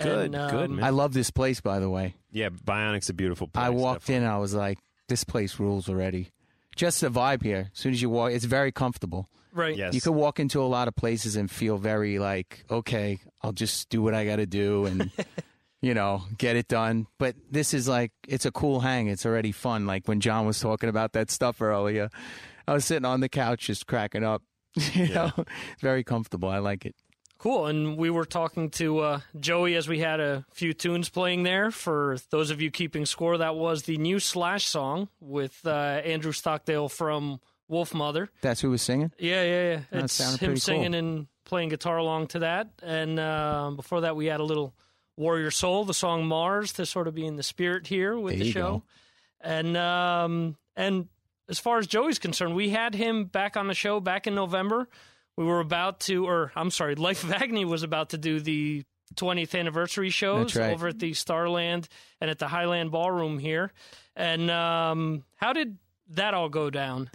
Good, and, um, good, man. I love this place, by the way. Yeah, Bionic's a beautiful place. I walked definitely. in, I was like, this place rules already. Just the vibe here. As soon as you walk, it's very comfortable. Right. Yes. You could walk into a lot of places and feel very like, okay, I'll just do what I got to do and, you know, get it done. But this is like, it's a cool hang. It's already fun. Like when John was talking about that stuff earlier, I was sitting on the couch just cracking up. You yeah. know, it's very comfortable. I like it. Cool, and we were talking to uh, Joey as we had a few tunes playing there. For those of you keeping score, that was the new Slash song with uh, Andrew Stockdale from Wolf Mother. That's who was singing? Yeah, yeah, yeah. That it's him singing cool. and playing guitar along to that. And uh, before that, we had a little Warrior Soul, the song Mars, to sort of be in the spirit here with there the show. Go. And um, and as far as Joey's concerned, we had him back on the show back in November. We were about to, or I'm sorry, Life of Agony was about to do the twentieth anniversary shows right. over at the Starland and at the Highland Ballroom here. And um, how did that all go down?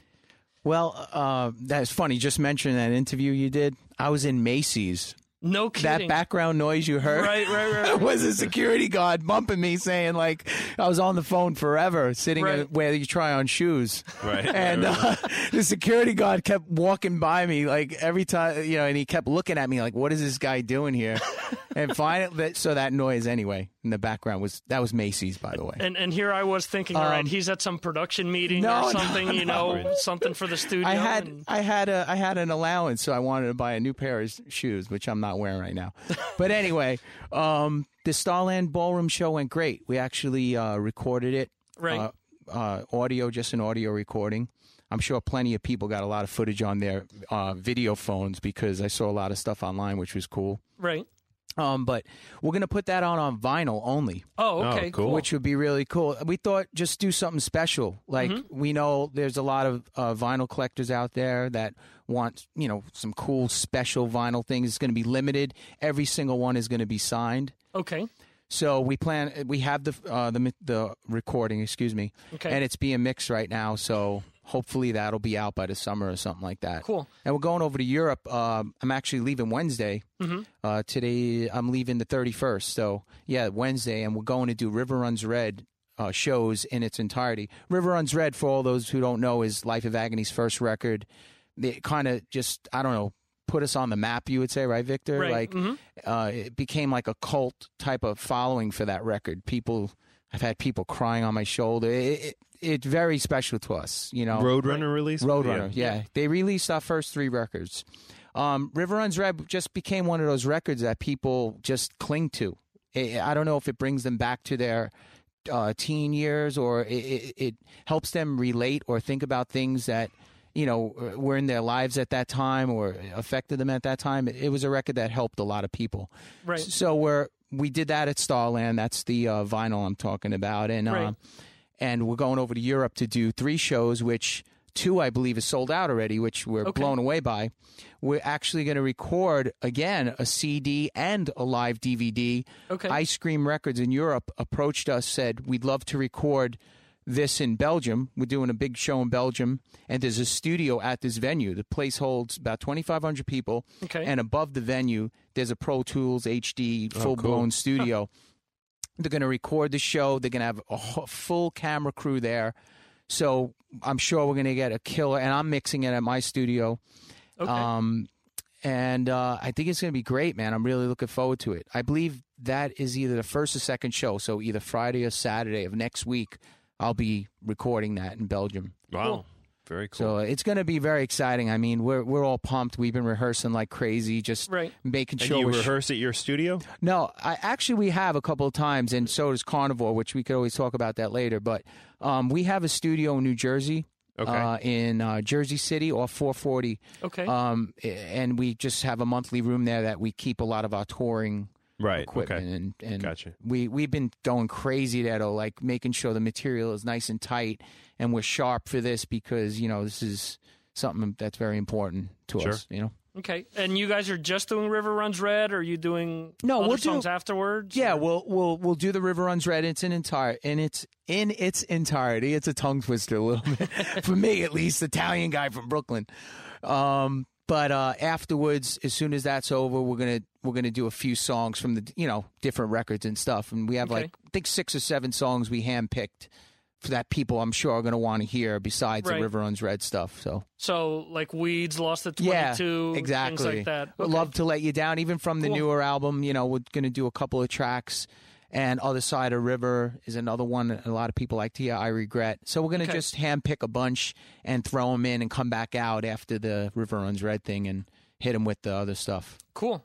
Well, uh, that's funny. Just mentioned that interview you did. I was in Macy's. No kidding. That background noise you heard right, right, right, right. was a security guard bumping me, saying like I was on the phone forever, sitting right. at where you try on shoes. Right. And right, right. Uh, the security guard kept walking by me like every time, you know, and he kept looking at me like, "What is this guy doing here?" And finally, so that noise anyway in the background was that was Macy's, by the way. And and here I was thinking, all um, right, he's at some production meeting no, or something, no, no, you know, no. something for the studio. I had and... I had a I had an allowance, so I wanted to buy a new pair of shoes, which I'm not. wearing right now. But anyway, um, the Starland Ballroom show went great. We actually uh, recorded it. Right. Uh, uh, audio, just an audio recording. I'm sure plenty of people got a lot of footage on their uh, video phones because I saw a lot of stuff online, which was cool. Right. Um, but we're going to put that on on vinyl only. Oh, okay. Oh, cool. Which would be really cool. We thought just do something special. Like mm-hmm. we know there's a lot of uh, vinyl collectors out there that want, you know, some cool special vinyl things. It's going to be limited. Every single one is going to be signed. Okay. So we plan we have the uh, the the recording, excuse me. Okay. And it's being mixed right now, so hopefully that'll be out by the summer or something like that. Cool. And we're going over to Europe. Um, I'm actually leaving Wednesday. Mm-hmm. Uh, today I'm leaving the thirty-first. So, yeah, Wednesday. And we're going to do River Runs Red uh, shows in its entirety. River Runs Red, for all those who don't know, is Life of Agony's first record. It kind of just, I don't know, put us on the map, you would say, right, Victor? Right. Like, mm-hmm. uh, it became like a cult type of following for that record. People, I've had people crying on my shoulder. It, it, It's very special to us, you know. Roadrunner right. released? Roadrunner, yeah. yeah. They released our first three records. Um, River Runs Red just became one of those records that people just cling to. It, I don't know if it brings them back to their uh, teen years or it, it, it helps them relate or think about things that, you know, were in their lives at that time or affected them at that time. It, it was a record that helped a lot of people. Right. So we're, we did that at Starland. That's the uh, vinyl I'm talking about. And, right. Uh, And we're going over to Europe to do three shows, which two, I believe, is sold out already, which we're okay. blown away by. We're actually going to record, again, a C D and a live D V D. Okay. Ice Cream Records in Europe approached us, said, we'd love to record this in Belgium. We're doing a big show in Belgium, and there's a studio at this venue. The place holds about twenty-five hundred people, okay. and above the venue, there's a Pro Tools H D oh, full-blown cool. studio. Huh. They're going to record the show. They're going to have a full camera crew there. So I'm sure we're going to get a killer. And I'm mixing it at my studio. Okay. Um, and uh, I think it's going to be great, man. I'm really looking forward to it. I believe that is either the first or second show. So either Friday or Saturday of next week, I'll be recording that in Belgium. Wow. Cool. Very cool. So it's going to be very exciting. I mean, we're we're all pumped. We've been rehearsing like crazy, just right. making sure. And you rehearse sh- at your studio? No, I actually we have a couple of times, and so does Carnivore, which we could always talk about that later. But um, we have a studio in New Jersey, okay. uh, in uh, Jersey City, or four forty. Okay. Um, and we just have a monthly room there that we keep a lot of our touring right. equipment, okay. and and gotcha. we we've been going crazy there, though, like making sure the material is nice and tight. And we're sharp for this because, you know, this is something that's very important to sure. us, you know? Okay, and you guys are just doing River Runs Red, or are you doing no, other we'll songs do, afterwards? Yeah, or? we'll we'll we'll do the River Runs Red. It's an entire and it's in its entirety. It's a tongue twister a little bit for me, at least. Italian guy from Brooklyn. Um, but uh, afterwards, as soon as that's over, we're gonna we're gonna do a few songs from the you know different records and stuff, and we have okay. like I think six or seven songs we handpicked for that people I'm sure are going to want to hear besides right. the River Runs Red stuff. So, so like Weeds, Lost at twenty-two, yeah, exactly. things like that. Okay. Love to Let You Down, even from the cool. newer album, you know, we're going to do a couple of tracks. And Other Side of River is another one that a lot of people like to hear, I Regret. So we're going to okay. just handpick a bunch and throw them in and come back out after the River Runs Red thing and hit them with the other stuff. Cool.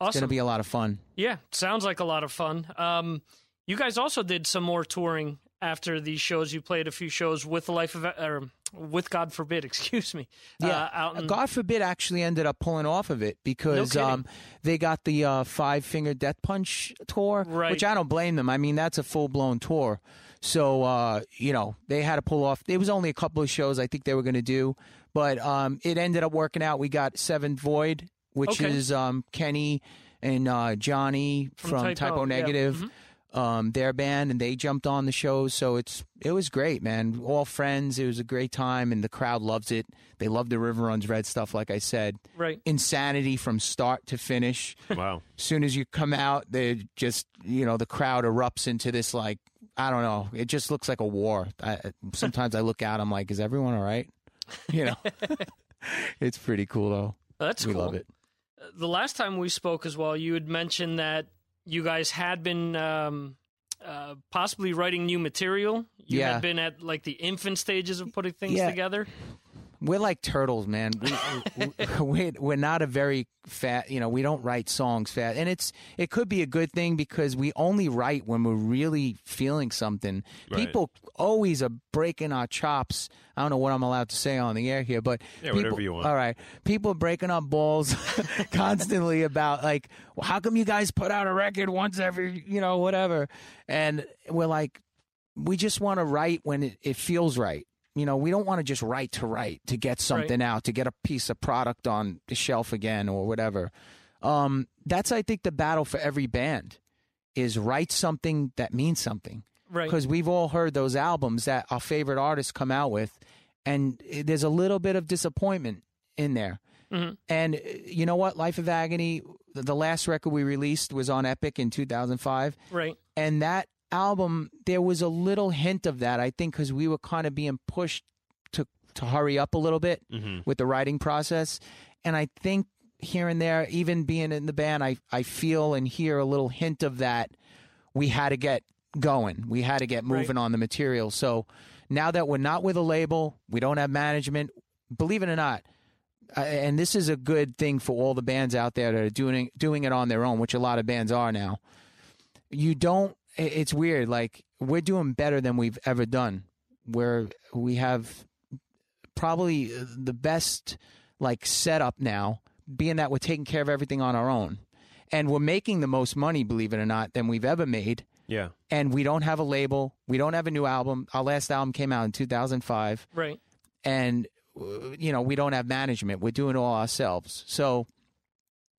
Awesome. It's going to be a lot of fun. Yeah, sounds like a lot of fun. Um, you guys also did some more touring after these shows. You played a few shows with Life of, or with God Forbid, excuse me. Yeah, uh, out in- God Forbid actually ended up pulling off of it because no um, they got the uh, Five Finger Death Punch tour, right. which I don't blame them. I mean, that's a full blown tour, so uh, you know they had to pull off. It was only a couple of shows I think they were going to do, but um, it ended up working out. We got Seventh Void, which okay. is um, Kenny and uh, Johnny from, from Type, Type O Negative. Yeah. Mm-hmm. Um, their band, and they jumped on the show, so it's it was great, man. All friends, it was a great time, and the crowd loves it. They love the River Runs Red stuff, like I said. Right, insanity from start to finish. Wow! As soon as you come out, they just you know the crowd erupts into this like I don't know. It just looks like a war. I, sometimes I look out, I'm like, is everyone all right? You know, it's pretty cool though. That's we cool. love it. The last time we spoke as well, you had mentioned that you guys had been um, uh, possibly writing new material. You yeah. had been at like the infant stages of putting things yeah. together. We're like turtles, man. We, we, we're not a very fat, you know, we don't write songs fast. And it's it could be a good thing because we only write when we're really feeling something. Right. People always are breaking our chops. I don't know what I'm allowed to say on the air here, but yeah, people, whatever you want. All right. People are breaking our balls constantly about like, well, how come you guys put out a record once every, you know, whatever? And we're like, we just want to write when it, it feels right. You know, we don't want to just write to write to get something right. out, to get a piece of product on the shelf again or whatever. Um, that's, I think, the battle for every band is write something that means something. Right. Because we've all heard those albums that our favorite artists come out with, and there's a little bit of disappointment in there. Mm-hmm. And you know what? Life of Agony, the last record we released was on Epic in two thousand five. Right. And that album, there was a little hint of that, I think, because we were kind of being pushed to to hurry up a little bit mm-hmm. with the writing process. And I think here and there, even being in the band, I, I feel and hear a little hint of that. We had to get going. We had to get moving right. on the material. So now that we're not with a label, we don't have management, believe it or not, uh, and this is a good thing for all the bands out there that are doing, doing it on their own, which a lot of bands are now. You don't It's weird. Like, we're doing better than we've ever done, where we have probably the best, like, setup now, being that we're taking care of everything on our own. And we're making the most money, believe it or not, than we've ever made. Yeah. And we don't have a label. We don't have a new album. Our last album came out in two thousand five. Right. And, you know, we don't have management. We're doing it all ourselves. So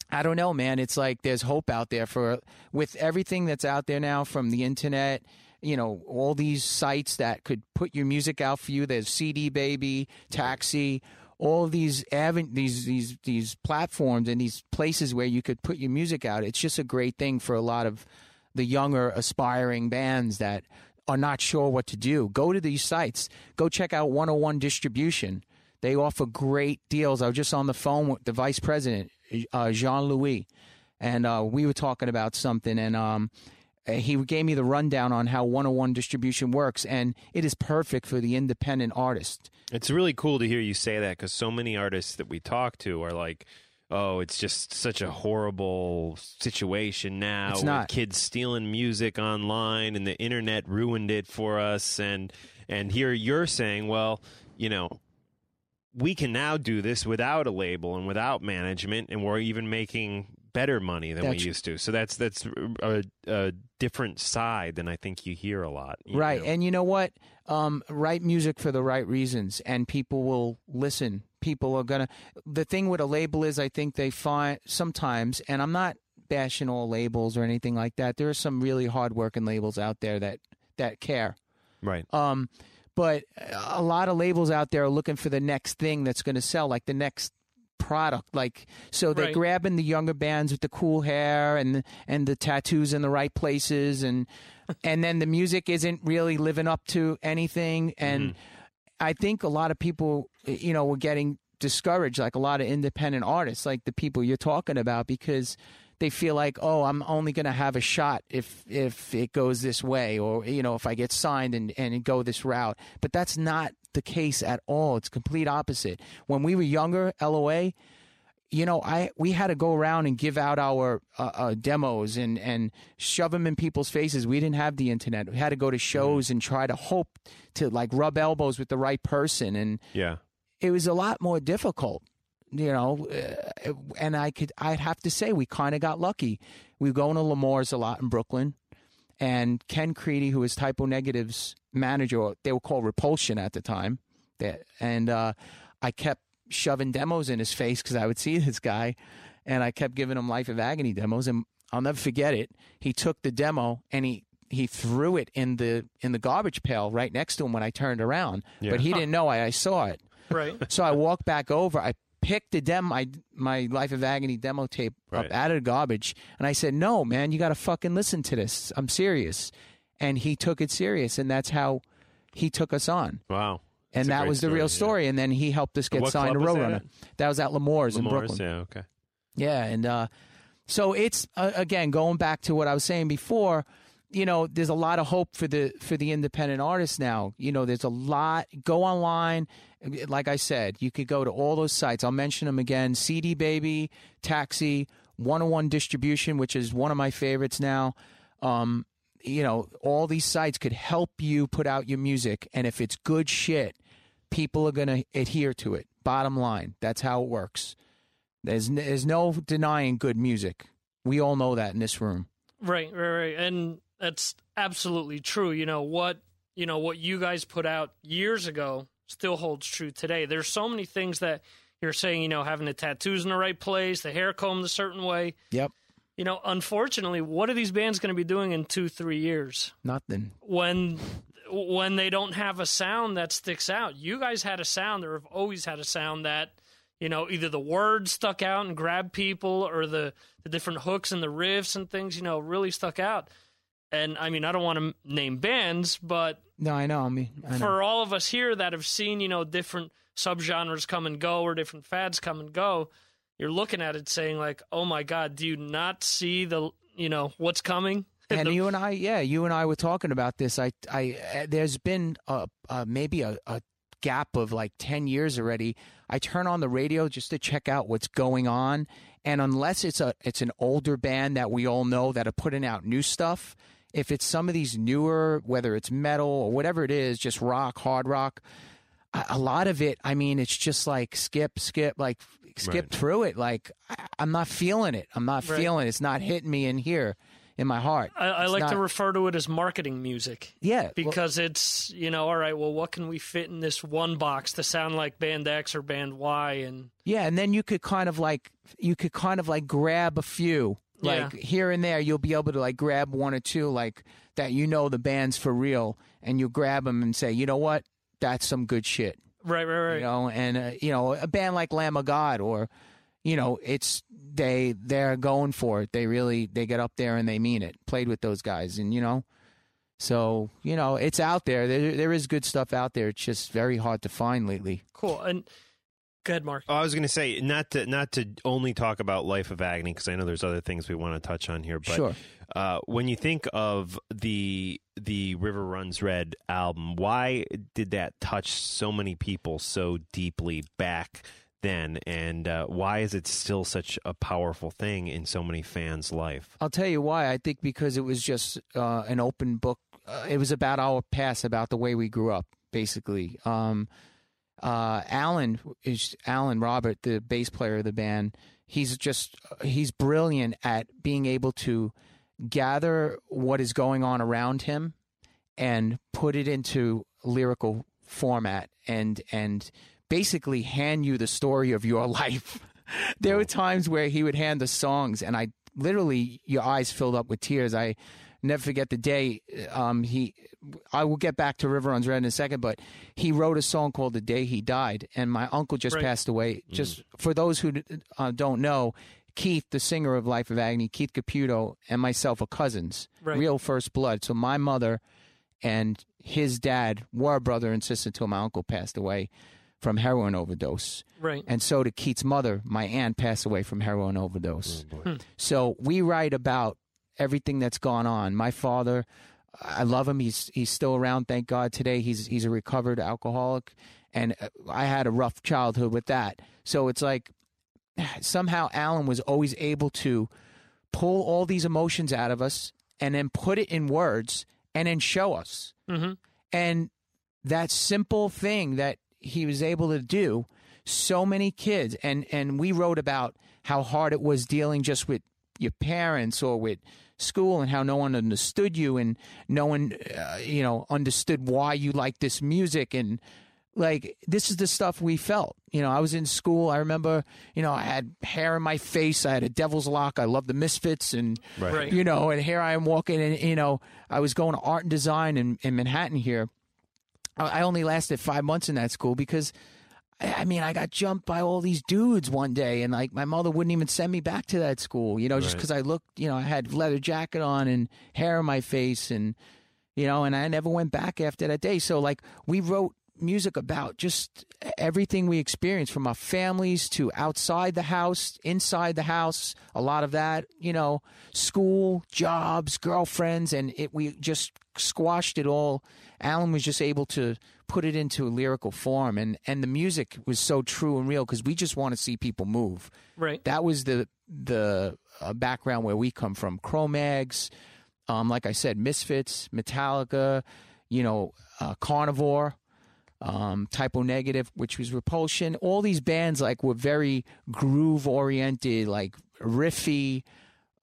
I don't know, man. It's like there's hope out there for with everything that's out there now from the internet, you know, all these sites that could put your music out for you. There's C D Baby, Taxi, all these aven- these these these platforms and these places where you could put your music out. It's just a great thing for a lot of the younger aspiring bands that are not sure what to do. Go to these sites. Go check out one oh one Distribution. They offer great deals. I was just on the phone with the vice president, Uh, Jean-Louis, and uh, we were talking about something, and um, he gave me the rundown on how one oh one Distribution works, and it is perfect for the independent artist. It's really cool to hear you say that, because so many artists that we talk to are like, oh, it's just such a horrible situation now. It's not. With kids stealing music online, and the internet ruined it for us, and and here you're saying, well, you know, we can now do this without a label and without management, and we're even making better money than that's, we used to. So that's that's a, a different side than I think you hear a lot. Right, know? And you know what? Um, write music for the right reasons, and people will listen. people are going to – the thing with a label is I think they find sometimes – and I'm not bashing all labels or anything like that. There are some really hard-working labels out there that, that care. Right. Um, but a lot of labels out there are looking for the next thing that's going to sell, like the next – product, like, so they're right. grabbing the younger bands with the cool hair and and the tattoos in the right places, and and then the music isn't really living up to anything, and mm-hmm. I think a lot of people, you know, were getting discouraged, like a lot of independent artists, like the people you're talking about, because they feel like, oh, I'm only going to have a shot if if it goes this way, or, you know, if I get signed and and go this route. But that's not the case at all. It's complete opposite. When we were younger, L O A, you know, I we had to go around and give out our uh, uh, demos and and shove them in people's faces. We didn't have the internet. We had to go to shows mm-hmm. and try to hope to, like, rub elbows with the right person, and yeah, it was a lot more difficult. You know, and I could, I'd have to say we kind of got lucky. We were going to Lamore's a lot in Brooklyn, and Ken Creedy, who was Type O Negative's manager, they were called Repulsion at the time. And uh, I kept shoving demos in his face because I would see this guy, and I kept giving him Life of Agony demos. And I'll never forget it. He took the demo and he he threw it in the in the garbage pail right next to him when I turned around. Yeah. But he didn't know I, I saw it. Right. So I walked back over. I picked the demo, I, my Life of Agony demo tape right. up out of the garbage, and I said, "No, man, you got to fucking listen to this. I'm serious." And he took it serious, and that's how he took us on. Wow! That's and that was the story, real story. Yeah. And then he helped us get signed to Roadrunner. That, that was at Lamore's, Lamore's in Brooklyn. Yeah, okay. Yeah, and uh, so it's uh, again going back to what I was saying before. You know, there's a lot of hope for the for the independent artists now. You know, there's a lot. Go online. Like I said, you could go to all those sites. I'll mention them again. C D Baby, Taxi, one oh one Distribution, which is one of my favorites now. Um, you know, all these sites could help you put out your music. And if it's good shit, people are going to adhere to it. Bottom line, that's how it works. There's, there's no denying good music. We all know that in this room. Right, right, right. And that's absolutely true. You know, what, you know, what you guys put out years ago still holds true today. There's so many things that you're saying, you know, having the tattoos in the right place, the hair combed a certain way. Yep. You know, unfortunately, what are these bands going to be doing in two, three years? Nothing. When when they don't have a sound that sticks out. You guys had a sound, or have always had a sound that, you know, either the words stuck out and grabbed people, or the, the different hooks and the riffs and things, you know, really stuck out. And, I mean, I don't want to name bands, but... No, I know. I mean, I know. For all of us here that have seen, you know, different subgenres come and go, or different fads come and go, you're looking at it saying, like, oh, my God, do you not see the, you know, what's coming? And the- you and I, yeah, you and I were talking about this. I, I, there's been a, a, maybe a, a gap of, like, ten years already. I turn on the radio just to check out what's going on. And unless it's a it's an older band that we all know that are putting out new stuff... If it's some of these newer, whether it's metal or whatever it is, just rock, hard rock, a lot of it, I mean, it's just like skip, skip, like skip right. through it. Like, I'm not feeling it. I'm not right. feeling it. It's not hitting me in here, in my heart. I, I like not... to refer to it as marketing music. Yeah. Because well, it's, you know, all right, well, what can we fit in this one box to sound like band X or band Y? And yeah, and then you could kind of like, you could kind of like grab a few. Like, yeah. here and there, you'll be able to, like, grab one or two, like, that you know the band's for real, and you grab them and say, you know what, that's some good shit. Right, right, right. You know, and, uh, you know, a band like Lamb of God, or, you know, it's, they, they're going for it. They really, they get up there and they mean it. Played with those guys, and, you know, so, you know, it's out there. There, there is good stuff out there. It's just very hard to find lately. Cool, and... Go ahead, Mark. Oh, I was going to say, not to not to only talk about Life of Agony, because I know there's other things we want to touch on here. But sure. uh, when you think of the the River Runs Red album, why did that touch so many people so deeply back then? And uh, why is it still such a powerful thing in so many fans' life? I'll tell you why. I think because it was just uh, an open book. Uh, it was about our past, about the way we grew up, basically. Um Uh, Alan is Alan Robert, the bass player of the band. He's just he's brilliant at being able to gather what is going on around him and put it into lyrical format and and basically hand you the story of your life. There were times where he would hand the songs, and I literally, your eyes filled up with tears. I never forget the day um, he, I will get back to River Runs Red in a second, but he wrote a song called The Day He Died, and my uncle just right. passed away. Mm. Just for those who uh, don't know, Keith, the singer of Life of Agony, Keith Caputo, and myself are cousins, right. real first blood. So my mother and his dad were brother and sister until my uncle passed away from heroin overdose. Right. And so did Keith's mother, my aunt, passed away from heroin overdose. Oh, hmm. So we write about everything that's gone on. My father, I love him. He's he's still around, thank God. Today he's he's a recovered alcoholic, and I had a rough childhood with that. So it's like somehow Alan was always able to pull all these emotions out of us and then put it in words and then show us. Mm-hmm. And that simple thing that he was able to do, so many kids. And, and we wrote about how hard it was dealing just with your parents or with school and how no one understood you and no one, uh, you know, understood why you liked this music. And like, this is the stuff we felt. You know, I was in school. I remember, you know, I had hair in my face. I had a devil's lock. I loved the Misfits. And, right. you know, and here I am walking. And, you know, I was going to art and design in, in Manhattan here. I, I only lasted five months in that school because, I, I mean, I got jumped by all these dudes one day. And, like, my mother wouldn't even send me back to that school, you know, just because right. I looked, you know, I had leather jacket on and hair in my face. And, you know, and I never went back after that day. So, like, we wrote music about just everything we experience, from our families to outside the house, inside the house, a lot of that, you know, school, jobs, girlfriends, and it we just squashed it all. Alan was just able to put it into a lyrical form, and and the music was so true and real because we just want to see people move. Right. That was the the uh, background where we come from. Cro-Mags, um, like I said, Misfits, Metallica, you know, uh, Carnivore. Um, Type O Negative, which was Repulsion. All these bands like were very groove-oriented, like riffy,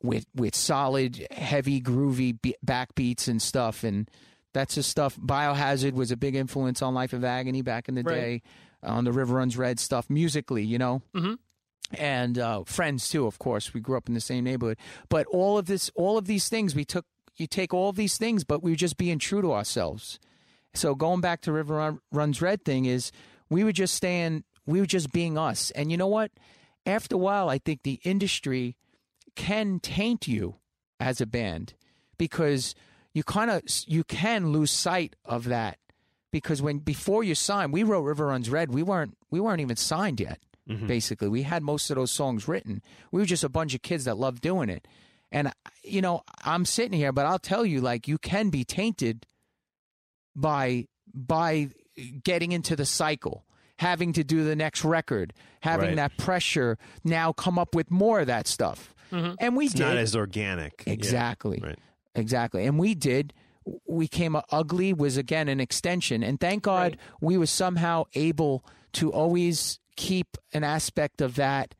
with with solid, heavy, groovy be- backbeats and stuff. And that's the stuff. Biohazard was a big influence on Life of Agony back in the right. day, on the River Runs Red stuff musically, you know. Mm-hmm. And uh, Friends too, of course. We grew up in the same neighborhood. But all of this, all of these things, we took. You take all of these things, but we were just being true to ourselves. So going back to River Run, Runs Red thing is we were just staying, we were just being us. And you know what? After a while, I think the industry can taint you as a band because you kind of, you can lose sight of that because when, before you signed, we wrote River Runs Red, we weren't, we weren't even signed yet. Mm-hmm. Basically, we had most of those songs written. We were just a bunch of kids that loved doing it. And, you know, I'm sitting here, but I'll tell you, like, you can be tainted by by getting into the cycle, having to do the next record, having right. that pressure, now come up with more of that stuff. Mm-hmm. And we it's did. Not as organic. Exactly. Yeah. Right. Exactly. And we did. We came up, Ugly was, again, an extension. And thank God right. we were somehow able to always keep an aspect of that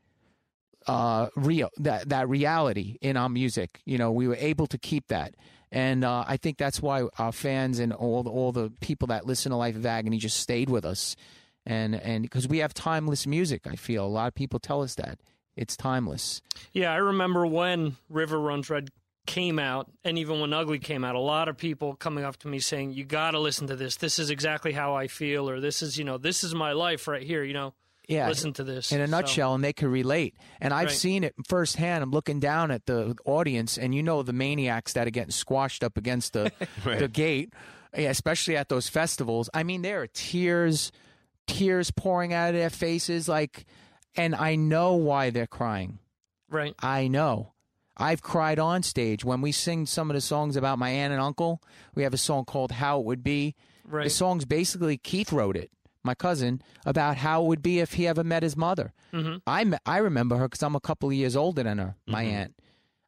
uh, real, that, that reality in our music. You know, we were able to keep that. And uh, I think that's why our fans and all the, all the people that listen to Life of Agony just stayed with us. And and because we have timeless music, I feel. A lot of people tell us that. It's timeless. Yeah, I remember when River Runs Red came out, and even when Ugly came out, a lot of people coming up to me saying, you got to listen to this. This is exactly how I feel, or this is, you know, this is my life right here, you know. Yeah, listen to this. In a nutshell, so. And they could relate. And I've right. seen it firsthand. I'm looking down at the audience, and you know the maniacs that are getting squashed up against the, right. the gate, especially at those festivals. I mean, there are tears, tears pouring out of their faces. Like, and I know why they're crying. Right. I know. I've cried on stage. When we sing some of the songs about my aunt and uncle, we have a song called How It Would Be. Right. The song's basically, Keith wrote it, my cousin, about how it would be if he ever met his mother. Mm-hmm. I, I remember her because I'm a couple of years older than her, my mm-hmm. aunt.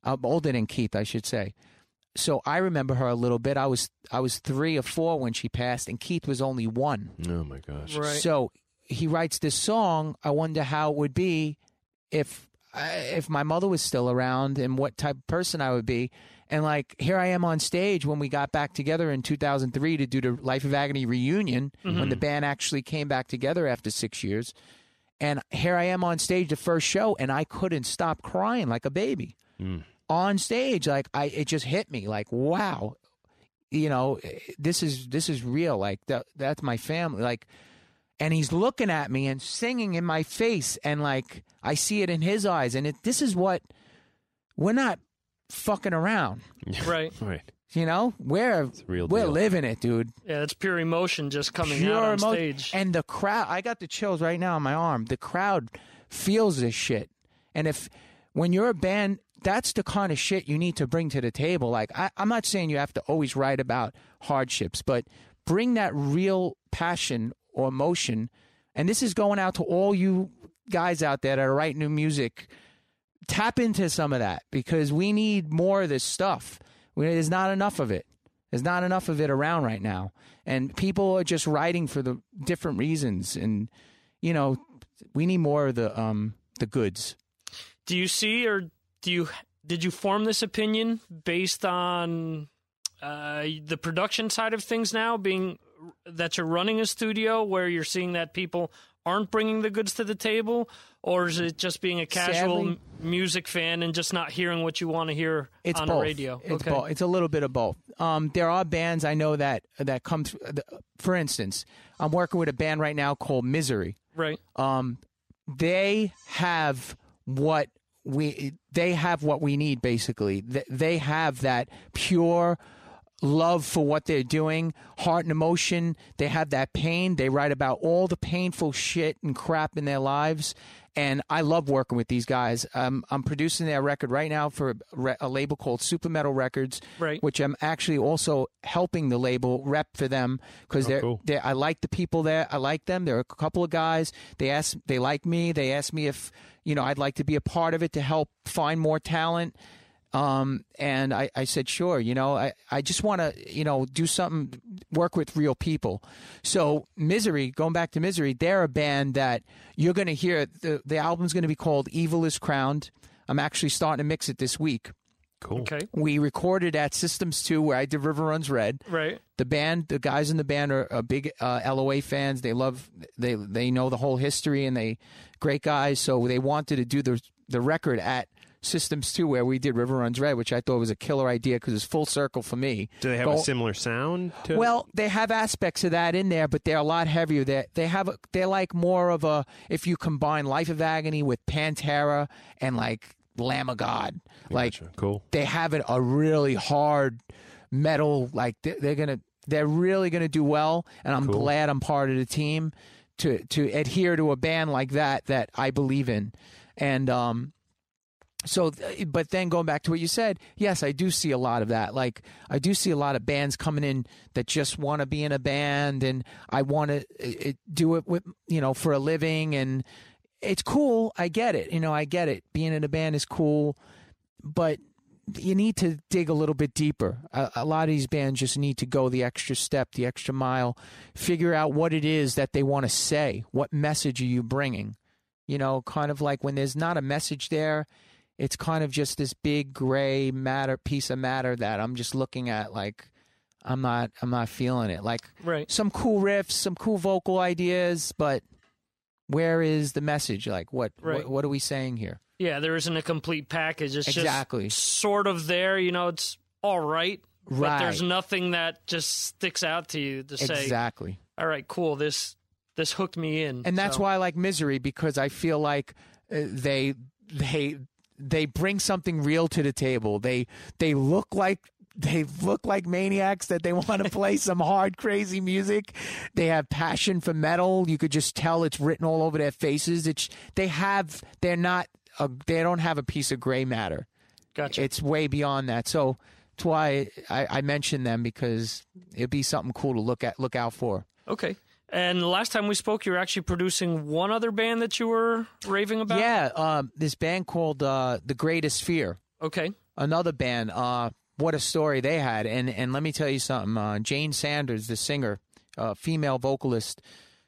Uh, older than Keith, I should say. So I remember her a little bit. I was I was three or four when she passed, and Keith was only one. Oh, my gosh. Right. So he writes this song, I wonder how it would be if, uh, if my mother was still around and what type of person I would be. And like, here I am on stage when we got back together in two thousand three to do the Life of Agony reunion, mm-hmm. when the band actually came back together after six years. And here I am on stage the first show, and I couldn't stop crying like a baby. Mm. On stage, like I, it just hit me like, wow, you know, this is this is real. Like that, that's my family. Like, and he's looking at me and singing in my face, and like I see it in his eyes. And it, this is what we're not fucking around, right? Right. You know, we're we're deal. living it, dude. Yeah, it's pure emotion just coming pure out on emo- stage. And the crowd, I got the chills right now on my arm. The crowd feels this shit, and if when you're a band. That's the kind of shit you need to bring to the table. Like, I, I'm not saying you have to always write about hardships, but bring that real passion or emotion. And this is going out to all you guys out there that are writing new music. Tap into some of that, because we need more of this stuff. We, there's not enough of it. There's not enough of it around right now. And people are just writing for the different reasons. And, you know, we need more of the um the goods. Do you see or... Do you did you form this opinion based on uh, the production side of things now, being that you're running a studio where you're seeing that people aren't bringing the goods to the table, or is it just being a casual Sadly, music fan and just not hearing what you want to hear it's on both. the radio? It's okay. both. It's a little bit of both. Um, there are bands I know that that come. Th- for instance, I'm working with a band right now called Misery. Right. Um, they have what. We they have what we need, basically. They have that pure love for what they're doing, heart and emotion. They have that pain. They write about all the painful shit and crap in their lives. And I love working with these guys. Um, I'm producing their record right now for a, a label called Super Metal Records, right. which I'm actually also helping the label rep for them, because oh, they're, cool. they're, I like the people there. I like them. There are a couple of guys. They ask, they like me. They asked me if, you know, I'd like to be a part of it to help find more talent. Um, and I, I said, sure, you know, I, I just want to, you know, do something, work with real people. So Misery, going back to Misery, they're a band that you're going to hear. The, the album's going to be called Evil is Crowned. I'm actually starting to mix it this week. Cool. Okay. We recorded at Systems two, where I did River Runs Red. Right. The band, the guys in the band are, are big uh, L O A fans. They love, they they know the whole history, and they, great guys. So they wanted to do the the record at Systems two, where we did River Runs Red, which I thought was a killer idea, because it's full circle for me. Do they have but, a similar sound? To well, it? They have aspects of that in there, but they're a lot heavier. They they have a, they're like more of a, if you combine Life of Agony with Pantera and like Lamb of God, yeah, like sure. cool. They have it a really hard metal. Like they're, they're gonna, they're really gonna do well, and I'm cool. glad I'm part of the team to to adhere to a band like that that I believe in, and um. So, but then going back to what you said, yes, I do see a lot of that. Like, I do see a lot of bands coming in that just want to be in a band, and I want to do it with, you know, for a living, and it's cool. I get it. You know, I get it. Being in a band is cool, but you need to dig a little bit deeper. A, a lot of these bands just need to go the extra step, the extra mile, figure out what it is that they want to say. What message are you bringing? You know, kind of like when there's not a message there, it's kind of just this big gray matter piece of matter that I'm just looking at. Like, I'm not, I'm not feeling it. Like, right. some cool riffs, some cool vocal ideas, but where is the message? Like, what, right. what, what are we saying here? Yeah, there isn't a complete package. It's exactly. just sort of there. You know, it's all right, right, but there's nothing that just sticks out to you to say, exactly. all right, cool. This, this hooked me in, and that's so. why I like Misery, because I feel like they, they. They bring something real to the table. They they look like they look like maniacs that they want to play some hard, crazy music. They have passion for metal. You could just tell it's written all over their faces. It's they have they're not a, they don't have a piece of gray matter. Gotcha. It's way beyond that. So that's why I, I mentioned them, because it'd be something cool to look at look out for. Okay. And the last time we spoke, you were actually producing one other band that you were raving about? Yeah, um, this band called uh, The Greatest Fear. Okay. Another band. Uh, what a story they had. And and let me tell you something. Uh, Jane Sanders, the singer, uh, female vocalist,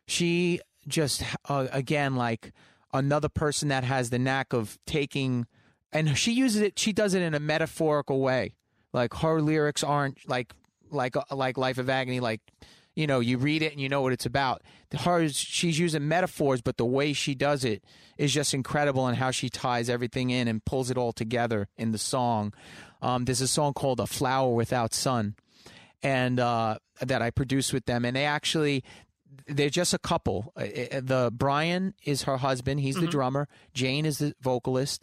she just, uh, again, like another person that has the knack of taking, and she uses it, she does it in a metaphorical way. Like, her lyrics aren't like like like Life of Agony. Like, you know, you read it and you know what it's about. Hers, she's using metaphors, but the way she does it is just incredible, and in how she ties everything in and pulls it all together in the song. Um, there's a song called "A Flower Without Sun," and uh, that I produced with them, and they actually. They're just a couple. The Brian is her husband. He's mm-hmm. the drummer. Jane is the vocalist,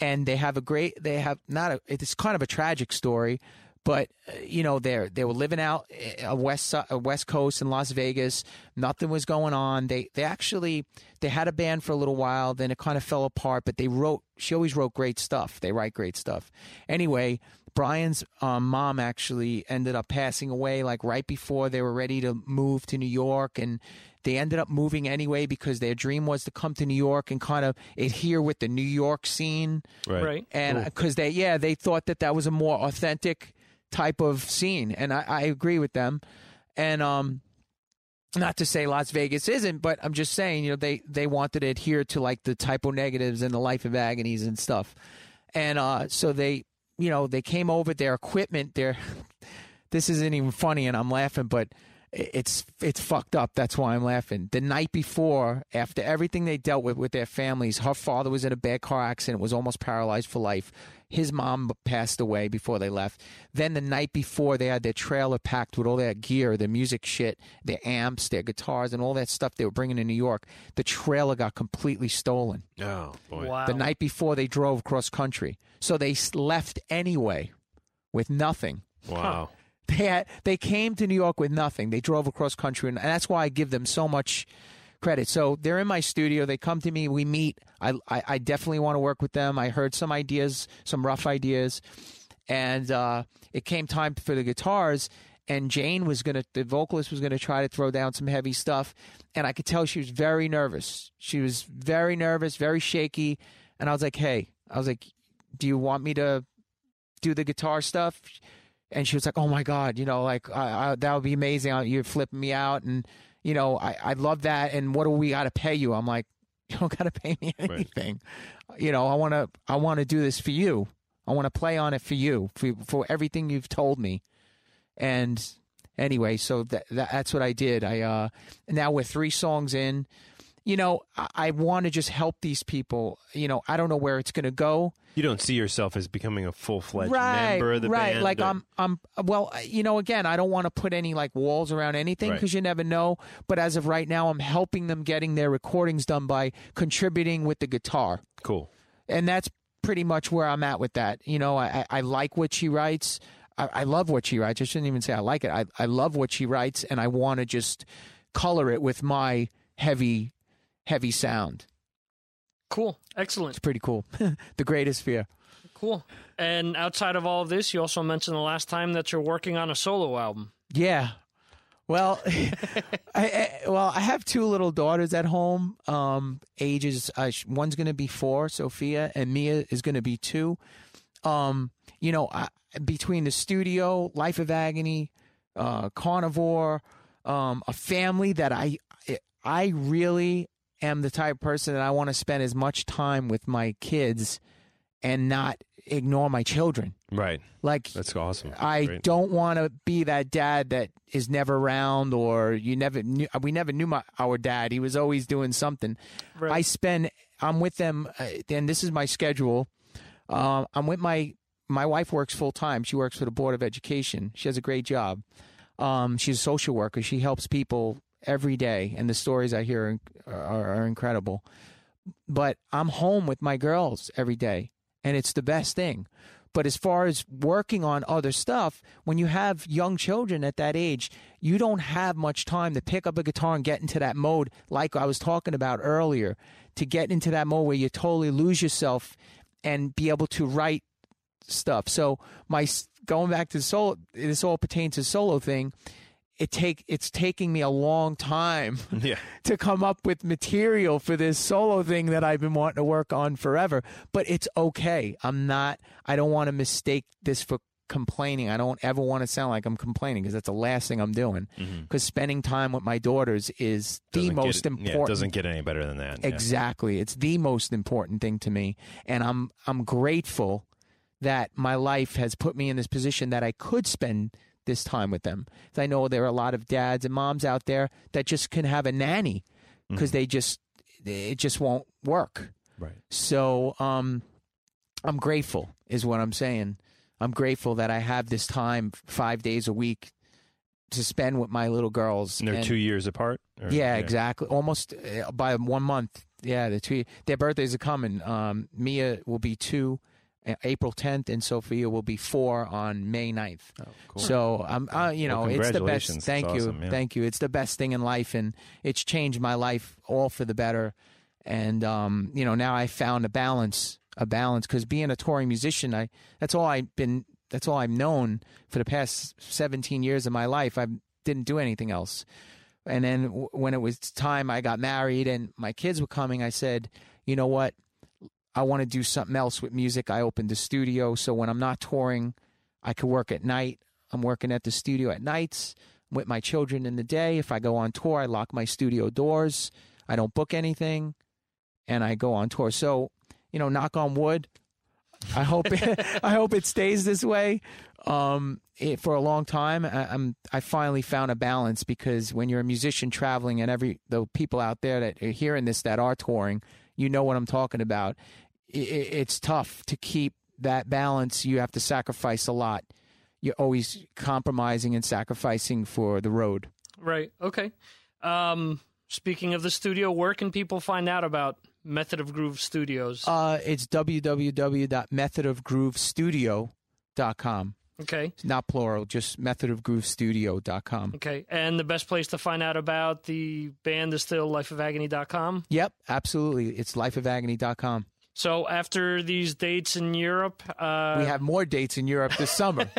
and they have a great. They have not. A, it's kind of a tragic story, but uh, you know, they they were living out a west a West Coast in Las Vegas. Nothing was going on. They they actually they had a band for a little while. Then it kind of fell apart. But they wrote. She always wrote great stuff. They write great stuff. Anyway. Brian's um, mom actually ended up passing away like right before they were ready to move to New York, and they ended up moving anyway because their dream was to come to New York and kind of adhere with the New York scene. Right. right. And because cool. they, yeah, they thought that that was a more authentic type of scene. And I, I agree with them. And um, not to say Las Vegas isn't, but I'm just saying, you know, they, they wanted to adhere to like the Type O Negatives and the Life of Agonies and stuff. And uh, so they, You know, they came over, their equipment, their this isn't even funny and I'm laughing, but it's it's fucked up. That's why I'm laughing. The night before, after everything they dealt with with their families, her father was in a bad car accident, was almost paralyzed for life. His mom passed away before they left. Then the night before, they had their trailer packed with all their gear, their music shit, their amps, their guitars, and all that stuff they were bringing to New York. The trailer got completely stolen. Oh, boy. Wow. The night before, they drove cross country. So they left anyway with nothing. Wow. Huh. They, had, they came to New York with nothing. They drove across country, and that's why I give them so much credit. So they're in my studio. They come to me. We meet. I, I, I definitely want to work with them. I heard some ideas, some rough ideas, and uh, it came time for the guitars. And Jane was gonna, the vocalist was gonna try to throw down some heavy stuff, and I could tell she was very nervous. She was very nervous, very shaky. And I was like, "Hey, I was like, do you want me to do the guitar stuff?" And she was like, "Oh my God, you know, like I, I, that would be amazing. I, you're flipping me out, and you know, I, I love that. And what do we got to pay you?" I'm like, "You don't got to pay me anything. Right. You know, I want to, I want to do this for you. I want to play on it for you, for, for everything you've told me." And anyway, so that, that that's what I did. I uh, now we're three songs in. You know, I, I want to just help these people. You know, I don't know where it's going to go. You don't see yourself as becoming a full-fledged right, member of the right. band. Right, like or... I'm, I'm. Well, you know, again, I don't want to put any like walls around anything because right. you never know. But as of right now, I'm helping them getting their recordings done by contributing with the guitar. Cool. And that's pretty much where I'm at with that. You know, I, I like what she writes. I, I love what she writes. I shouldn't even say I like it. I, I love what she writes, and I want to just color it with my heavy, heavy sound. Cool. Excellent. It's pretty cool. The greatest fear. Cool. And outside of all of this, you also mentioned the last time that you're working on a solo album. Yeah. Well, I, I, well, I have two little daughters at home. Um, ages, uh, one's going to be four, Sophia, and Mia is going to be two. Um, you know, I, between the studio, Life of Agony, uh, Carnivore, um, a family that I, I really... am the type of person that I want to spend as much time with my kids and not ignore my children. Right. Like, that's awesome. I Great. don't want to be that dad that is never around, or you never knew, we never knew my, our dad. He was always doing something. Right. I spend, I'm with them. Then this is my schedule. Um, I'm with my, my wife works full time. She works for the Board of Education. She has a great job. Um, she's a social worker. She helps people every day, and the stories I hear are, are, are incredible. But I'm home with my girls every day, and it's the best thing. But as far as working on other stuff, when you have young children at that age, you don't have much time to pick up a guitar and get into that mode like I was talking about earlier, to get into that mode where you totally lose yourself and be able to write stuff. So my going back to the solo, this all pertains to solo thing. It take it's taking me a long time yeah. to come up with material for this solo thing that I've been wanting to work on forever. But it's okay. I'm not. I don't want to mistake this for complaining. I don't ever want to sound like I'm complaining, because that's the last thing I'm doing. Because mm-hmm. spending time with my daughters is doesn't the most get, important. Yeah, it doesn't get any better than that. Exactly. Yeah. It's the most important thing to me, and I'm I'm grateful that my life has put me in this position that I could spend this time with them. I know there are a lot of dads and moms out there that just can have a nanny because mm-hmm. they just, it just won't work. Right. So um, I'm grateful is what I'm saying. I'm grateful that I have this time five days a week to spend with my little girls. And they're and, two years apart? Or, yeah, yeah, exactly. Almost uh, by one month. Yeah, the two, their birthdays are coming. Um, Mia will be two, uh, April tenth, and Sophia will be four on May ninth. Oh, cool. So, um, uh, you know, well, it's the best. Thank That's you. Awesome, yeah. Thank you. It's the best thing in life, and it's changed my life all for the better. And, um, you know, now I found a balance, a balance, because being a touring musician, I that's all I've been, that's all I've known for the past seventeen years of my life. I didn't do anything else. And then when it was time I got married and my kids were coming, I said, you know what? I want to do something else with music. I opened the studio. So when I'm not touring, I could work at night. I'm working at the studio at nights with my children in the day. If I go on tour, I lock my studio doors. I don't book anything and I go on tour. So, you know, knock on wood. I hope it, I hope it stays this way. Um, it, for a long time, I, I'm I finally found a balance, because when you're a musician traveling, and every the people out there that are hearing this that are touring, you know what I'm talking about. It, it's tough to keep that balance. You have to sacrifice a lot. You're always compromising and sacrificing for the road. Right. Okay. Um, speaking of the studio, where can people find out about Method of Groove Studios? Uh, it's w w w dot method of groove studio dot com. Okay. It's not plural, just method of groove studio dot com. Okay. And the best place to find out about the band is still life of agony dot com? Yep, absolutely. It's life of agony dot com. So after these dates in Europe... Uh... We have more dates in Europe this summer.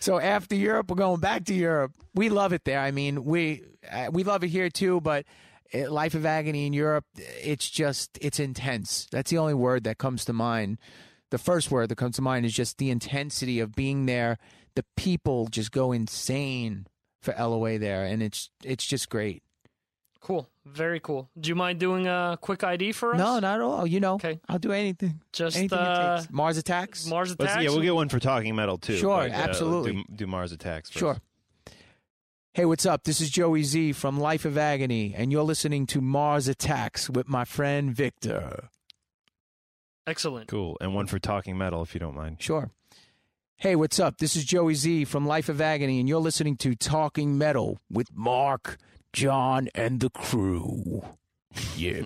So after Europe, we're going back to Europe. We love it there. I mean, we uh, we love it here too, but... Life of Agony in Europe, it's just, it's intense. That's the only word that comes to mind. The first word that comes to mind is just the intensity of being there. The people just go insane for L O A there, and it's it's just great. Cool. Very cool. Do you mind doing a quick I D for us? No, not at all. You know, okay. I'll do anything. Just anything uh, it takes. Mars Attacks? Mars Attacks? Let's, yeah, we'll get one for Talking Metal, too. Sure, but, absolutely. Uh, do, do Mars Attacks first. Sure. Hey, what's up? This is Joey Z from Life of Agony, and you're listening to Mars Attacks with my friend Victor. Excellent. Cool. And one for Talking Metal, if you don't mind. Sure. Hey, what's up? This is Joey Z from Life of Agony, and you're listening to Talking Metal with Mark, John, and the crew. Yeah.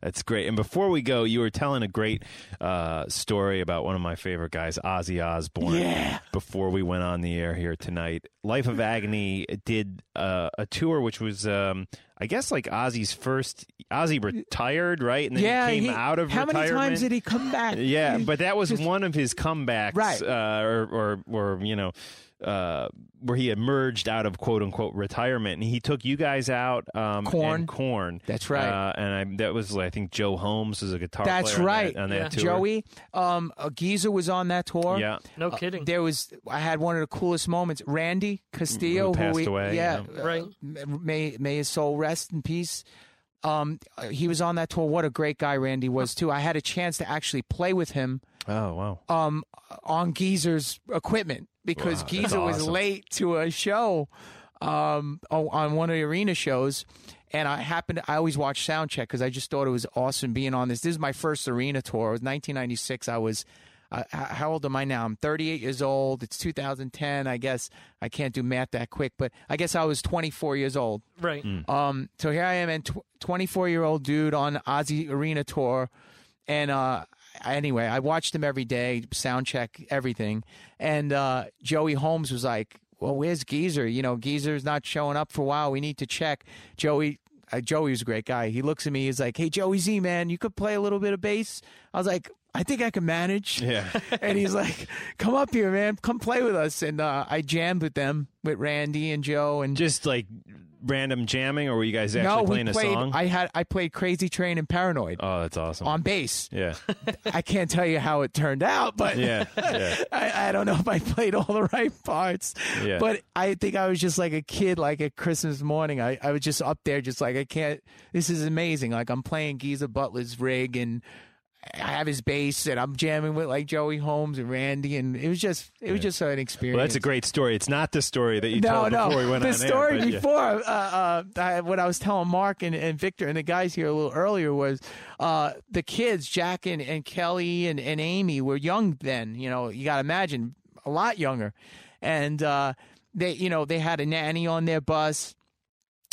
That's great. And before we go, you were telling a great uh, story about one of my favorite guys, Ozzy Osbourne, yeah. before we went on the air here tonight. Life of Agony did uh, a tour, which was, um, I guess, like Ozzy's first... Ozzy retired, right? And then yeah, he came he, out of how retirement. How many times did he come back? Yeah, but that was Just, one of his comebacks. Right. Uh, or, or, or, you know... Uh, where he emerged out of quote unquote retirement, and he took you guys out. Um, Korn, and Korn. That's right. Uh, and I, that was, I think, Joe Holmes was a guitar. That's player right. On that, on yeah. that tour, Joey, um, Geezer was on that tour. Yeah, no kidding. Uh, there was. I had one of the coolest moments. Randy Castillo, who passed who we, away. Yeah, you know? Right. May may his soul rest in peace. Um, he was on that tour. What a great guy Randy was too. I had a chance to actually play with him. Oh wow. Um, on Geezer's equipment. Because wow, Geezer awesome. was late to a show um, on one of the arena shows. And I happened to, I always watch Soundcheck because I just thought it was awesome being on this. This is my first arena tour. It was nineteen ninety-six. I was, uh, how old am I now? I'm thirty-eight years old. It's two thousand ten, I guess. I can't do math that quick, but I guess I was twenty-four years old. Right. Mm. Um. So here I am, a twenty-four-year-old dude on Ozzy Arena Tour. And, uh, anyway, I watched him every day, sound check, everything. And uh, Joey Holmes was like, well, where's Geezer? You know, Geezer's not showing up for a while. We need to check. Joey uh, Joey was a great guy. He looks at me. He's like, hey, Joey Z, man, you could play a little bit of bass. I was like, I think I can manage. Yeah. And he's like, come up here, man. Come play with us. And uh, I jammed with them, with Randy and Joe. And just like... Random jamming, or were you guys actually no, playing played, a song? I had I played Crazy Train and Paranoid. Oh, that's awesome. On bass. Yeah. I can't tell you how it turned out, but yeah, yeah. I, I don't know if I played all the right parts. Yeah. But I think I was just like a kid, like at Christmas morning. I, I was just up there just like, I can't, this is amazing. Like I'm playing Geezer Butler's rig and I have his bass, and I'm jamming with like Joey Holmes and Randy, and it was just it was yeah. just an experience. Well, that's a great story. It's not the story that you no, told no. before we went the on the story air, before yeah. uh, uh, I, what I was telling Mark and, and Victor and the guys here a little earlier was uh, the kids, Jack and, and Kelly and, and Amy were young then. You know, you got to imagine a lot younger, and uh, they you know they had a nanny on their bus,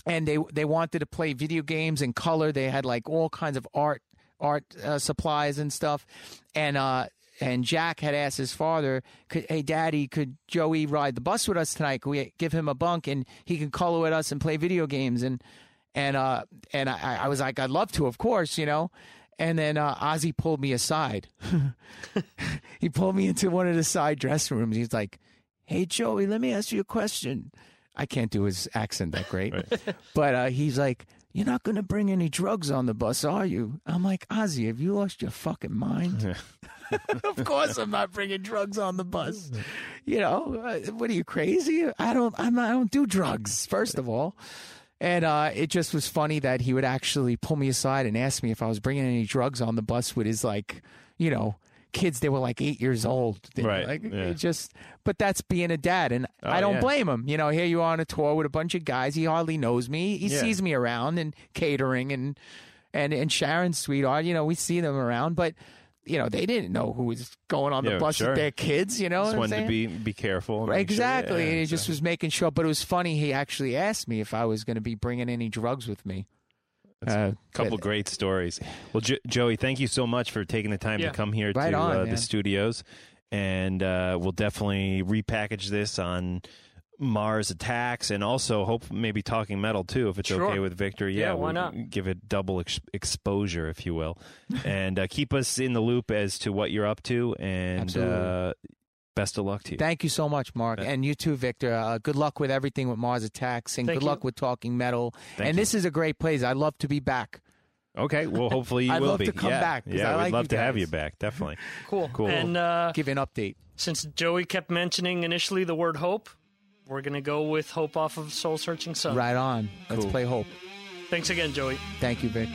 and they they wanted to play video games in color. They had like all kinds of art. art uh, supplies and stuff, and uh and Jack had asked his father, hey daddy, could Joey ride the bus with us tonight? Could we give him a bunk and he can color with us and play video games? And and uh and I, I was like, I'd love to, of course, you know. And then uh, Ozzy pulled me aside. He pulled me into one of the side dressing rooms. He's like, hey Joey, let me ask you a question. I can't do his accent that great. Right. But uh he's like, you're not going to bring any drugs on the bus, are you? I'm like, Ozzy, have you lost your fucking mind? Yeah. Of course I'm not bringing drugs on the bus. You know, what are you, crazy? I don't, I'm not, I don't do drugs, first of all. And uh, it just was funny that he would actually pull me aside and ask me if I was bringing any drugs on the bus with his, like, you know, kids. They were like eight years old. They, right. Like, yeah. It just, but that's being a dad, and oh, I don't yeah. blame him. You know, here you are on a tour with a bunch of guys. He hardly knows me. He yeah. sees me around and catering and, and, and Sharon's sweetheart, you know, we see them around, but you know, they didn't know who was going on yeah, the bus sure. with their kids, you know. Just wanted to be, be careful. Exactly. Sure, yeah, and he yeah. just was making sure, but it was funny. He actually asked me if I was going to be bringing any drugs with me. Uh, a couple but, great stories. Well, jo- Joey, thank you so much for taking the time yeah. to come here right to on, uh, the studios, and uh, we'll definitely repackage this on Mars Attacks, and also hope maybe Talking Metal too, if it's sure. okay with Victor. Yeah, yeah, why we'll not? Give it double ex- exposure, if you will, and uh, keep us in the loop as to what you're up to. And uh, best of luck to you. Thank you so much, Mark, yeah. and you too, Victor. Uh, good luck with everything with Mars Attacks, and thank good you. Luck with Talking Metal. Thank and you. This is a great place. I'd love to be back. Okay, well, hopefully you I'd will love be. To come yeah. back. Yeah, I like we'd love to guys. Have you back. Definitely. Cool. Cool. And uh, give an update. Since Joey kept mentioning initially the word hope, we're gonna go with Hope off of Soul Searching Sun. Right on. Cool. Let's play Hope. Thanks again, Joey. Thank you, Vic.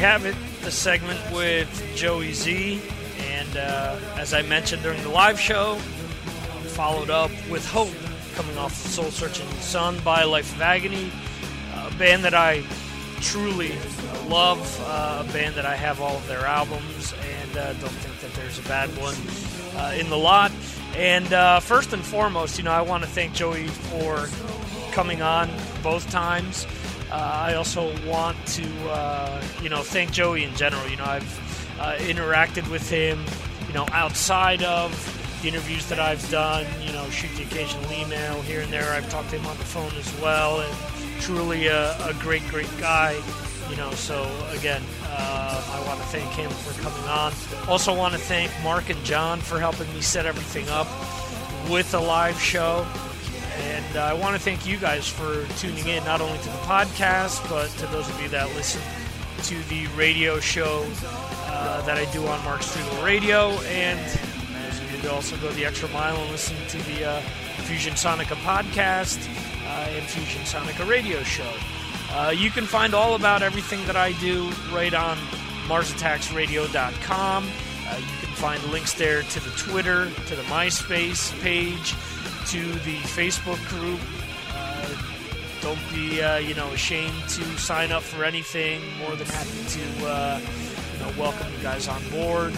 Have it, the segment with Joey Z, and uh, as I mentioned during the live show, followed up with Hope, coming off of Soul Searching Sun by Life of Agony, a band that I truly love, uh, a band that I have all of their albums, and uh, don't think that there's a bad one uh, in the lot. And uh, first and foremost, you know, I want to thank Joey for coming on both times. Uh, I also want to, uh, you know, thank Joey in general. You know, I've uh, interacted with him, you know, outside of the interviews that I've done, you know, shoot the occasional email here and there. I've talked to him on the phone as well, and truly a, a great, great guy, you know. So, again, uh, I want to thank him for coming on. Also want to thank Mark and John for helping me set everything up with a live show. And uh, I want to thank you guys for tuning in, not only to the podcast, but to those of you that listen to the radio show uh, that I do on Mark Striegel Radio. And those of you You can also go the extra mile and listen to the uh, Fusion Sonica podcast uh, and Fusion Sonica radio show. Uh, you can find all about everything that I do right on mars attacks radio dot com. Uh, you can find links there to the Twitter, to the MySpace page, to the Facebook group. Uh, don't be, uh, you know, ashamed to sign up for anything. More than happy to, uh, you know, welcome you guys on board.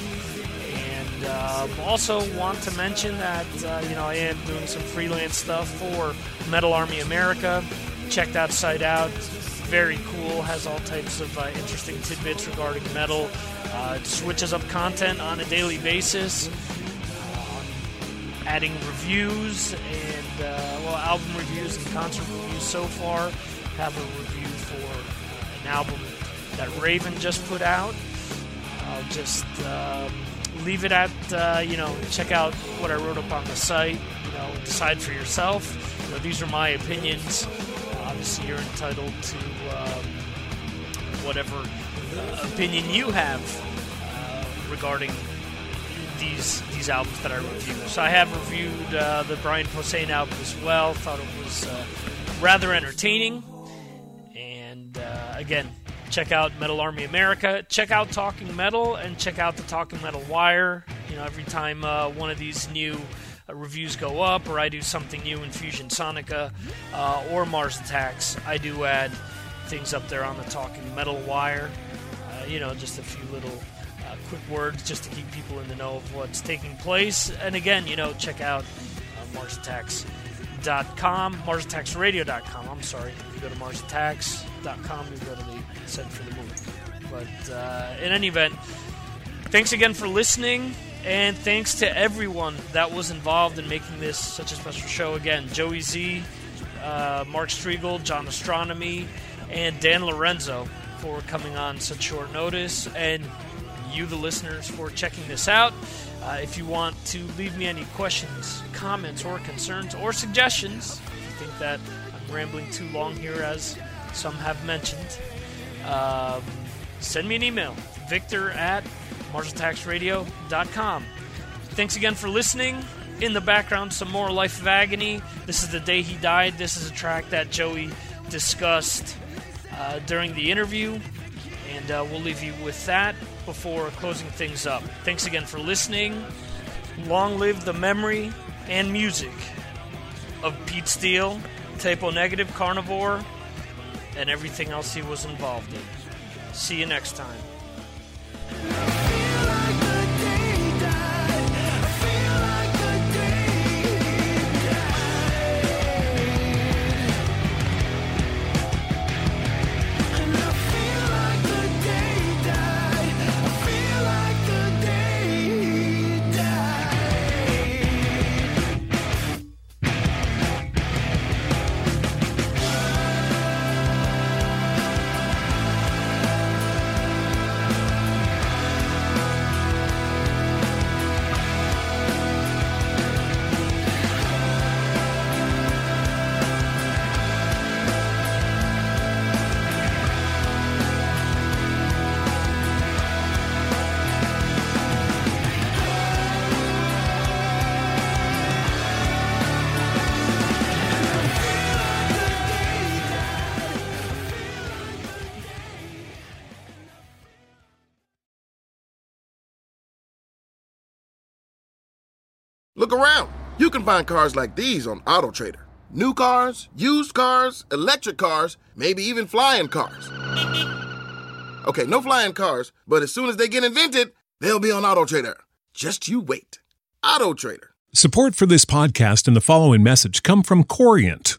And uh, also want to mention that, uh, you know, I am doing some freelance stuff for Metal Army America. Check that site out. Very cool. Has all types of uh, interesting tidbits regarding metal. Uh, it switches up content on a daily basis. Adding reviews and, uh, well, album reviews and concert reviews so far. Have a review for an album that Raven just put out. I'll just um, leave it at, uh, you know, check out what I wrote up on the site. You know, decide for yourself. You know, these are my opinions. Uh, obviously, you're entitled to um, whatever uh, opinion you have uh, regarding These, these albums that I review. So I have reviewed uh, the Brian Posehn album as well. Thought it was uh, rather entertaining. And uh, again, check out Metal Army America. Check out Talking Metal and check out the Talking Metal Wire. You know, every time uh, one of these new uh, reviews go up, or I do something new in Fusion Sonica uh, or Mars Attacks, I do add things up there on the Talking Metal Wire. Uh, you know, just a few little quick words just to keep people in the know of what's taking place. And again, you know, check out uh, mars attacks dot com, mars attacks radio dot com. I'm sorry. If you go to mars attacks dot com, you go to the set for the movie. But uh, in any event, thanks again for listening, and thanks to everyone that was involved in making this such a special show. Again, Joey Z, uh, Mark Striegel, John Astronomy, and Dan Lorenzo for coming on such short notice, and you, the listeners, for checking this out. Uh, if you want to leave me any questions, comments, or concerns, or suggestions, if you think that I'm rambling too long here, as some have mentioned, um, send me an email, victor at mars attacks radio dot com. Thanks again for listening. In the background, some more Life of Agony. This is The Day He Died. This is a track that Joey discussed uh, during the interview, and uh, we'll leave you with that before closing things up. Thanks again for listening. Long live the memory and music of Pete Steele, Type O Negative, Carnivore, and everything else he was involved in. See you next time. Look around. You can find cars like these on AutoTrader. New cars, used cars, electric cars, maybe even flying cars. Okay, no flying cars, but as soon as they get invented, they'll be on AutoTrader. Just you wait. AutoTrader. Support for this podcast and the following message come from Corient.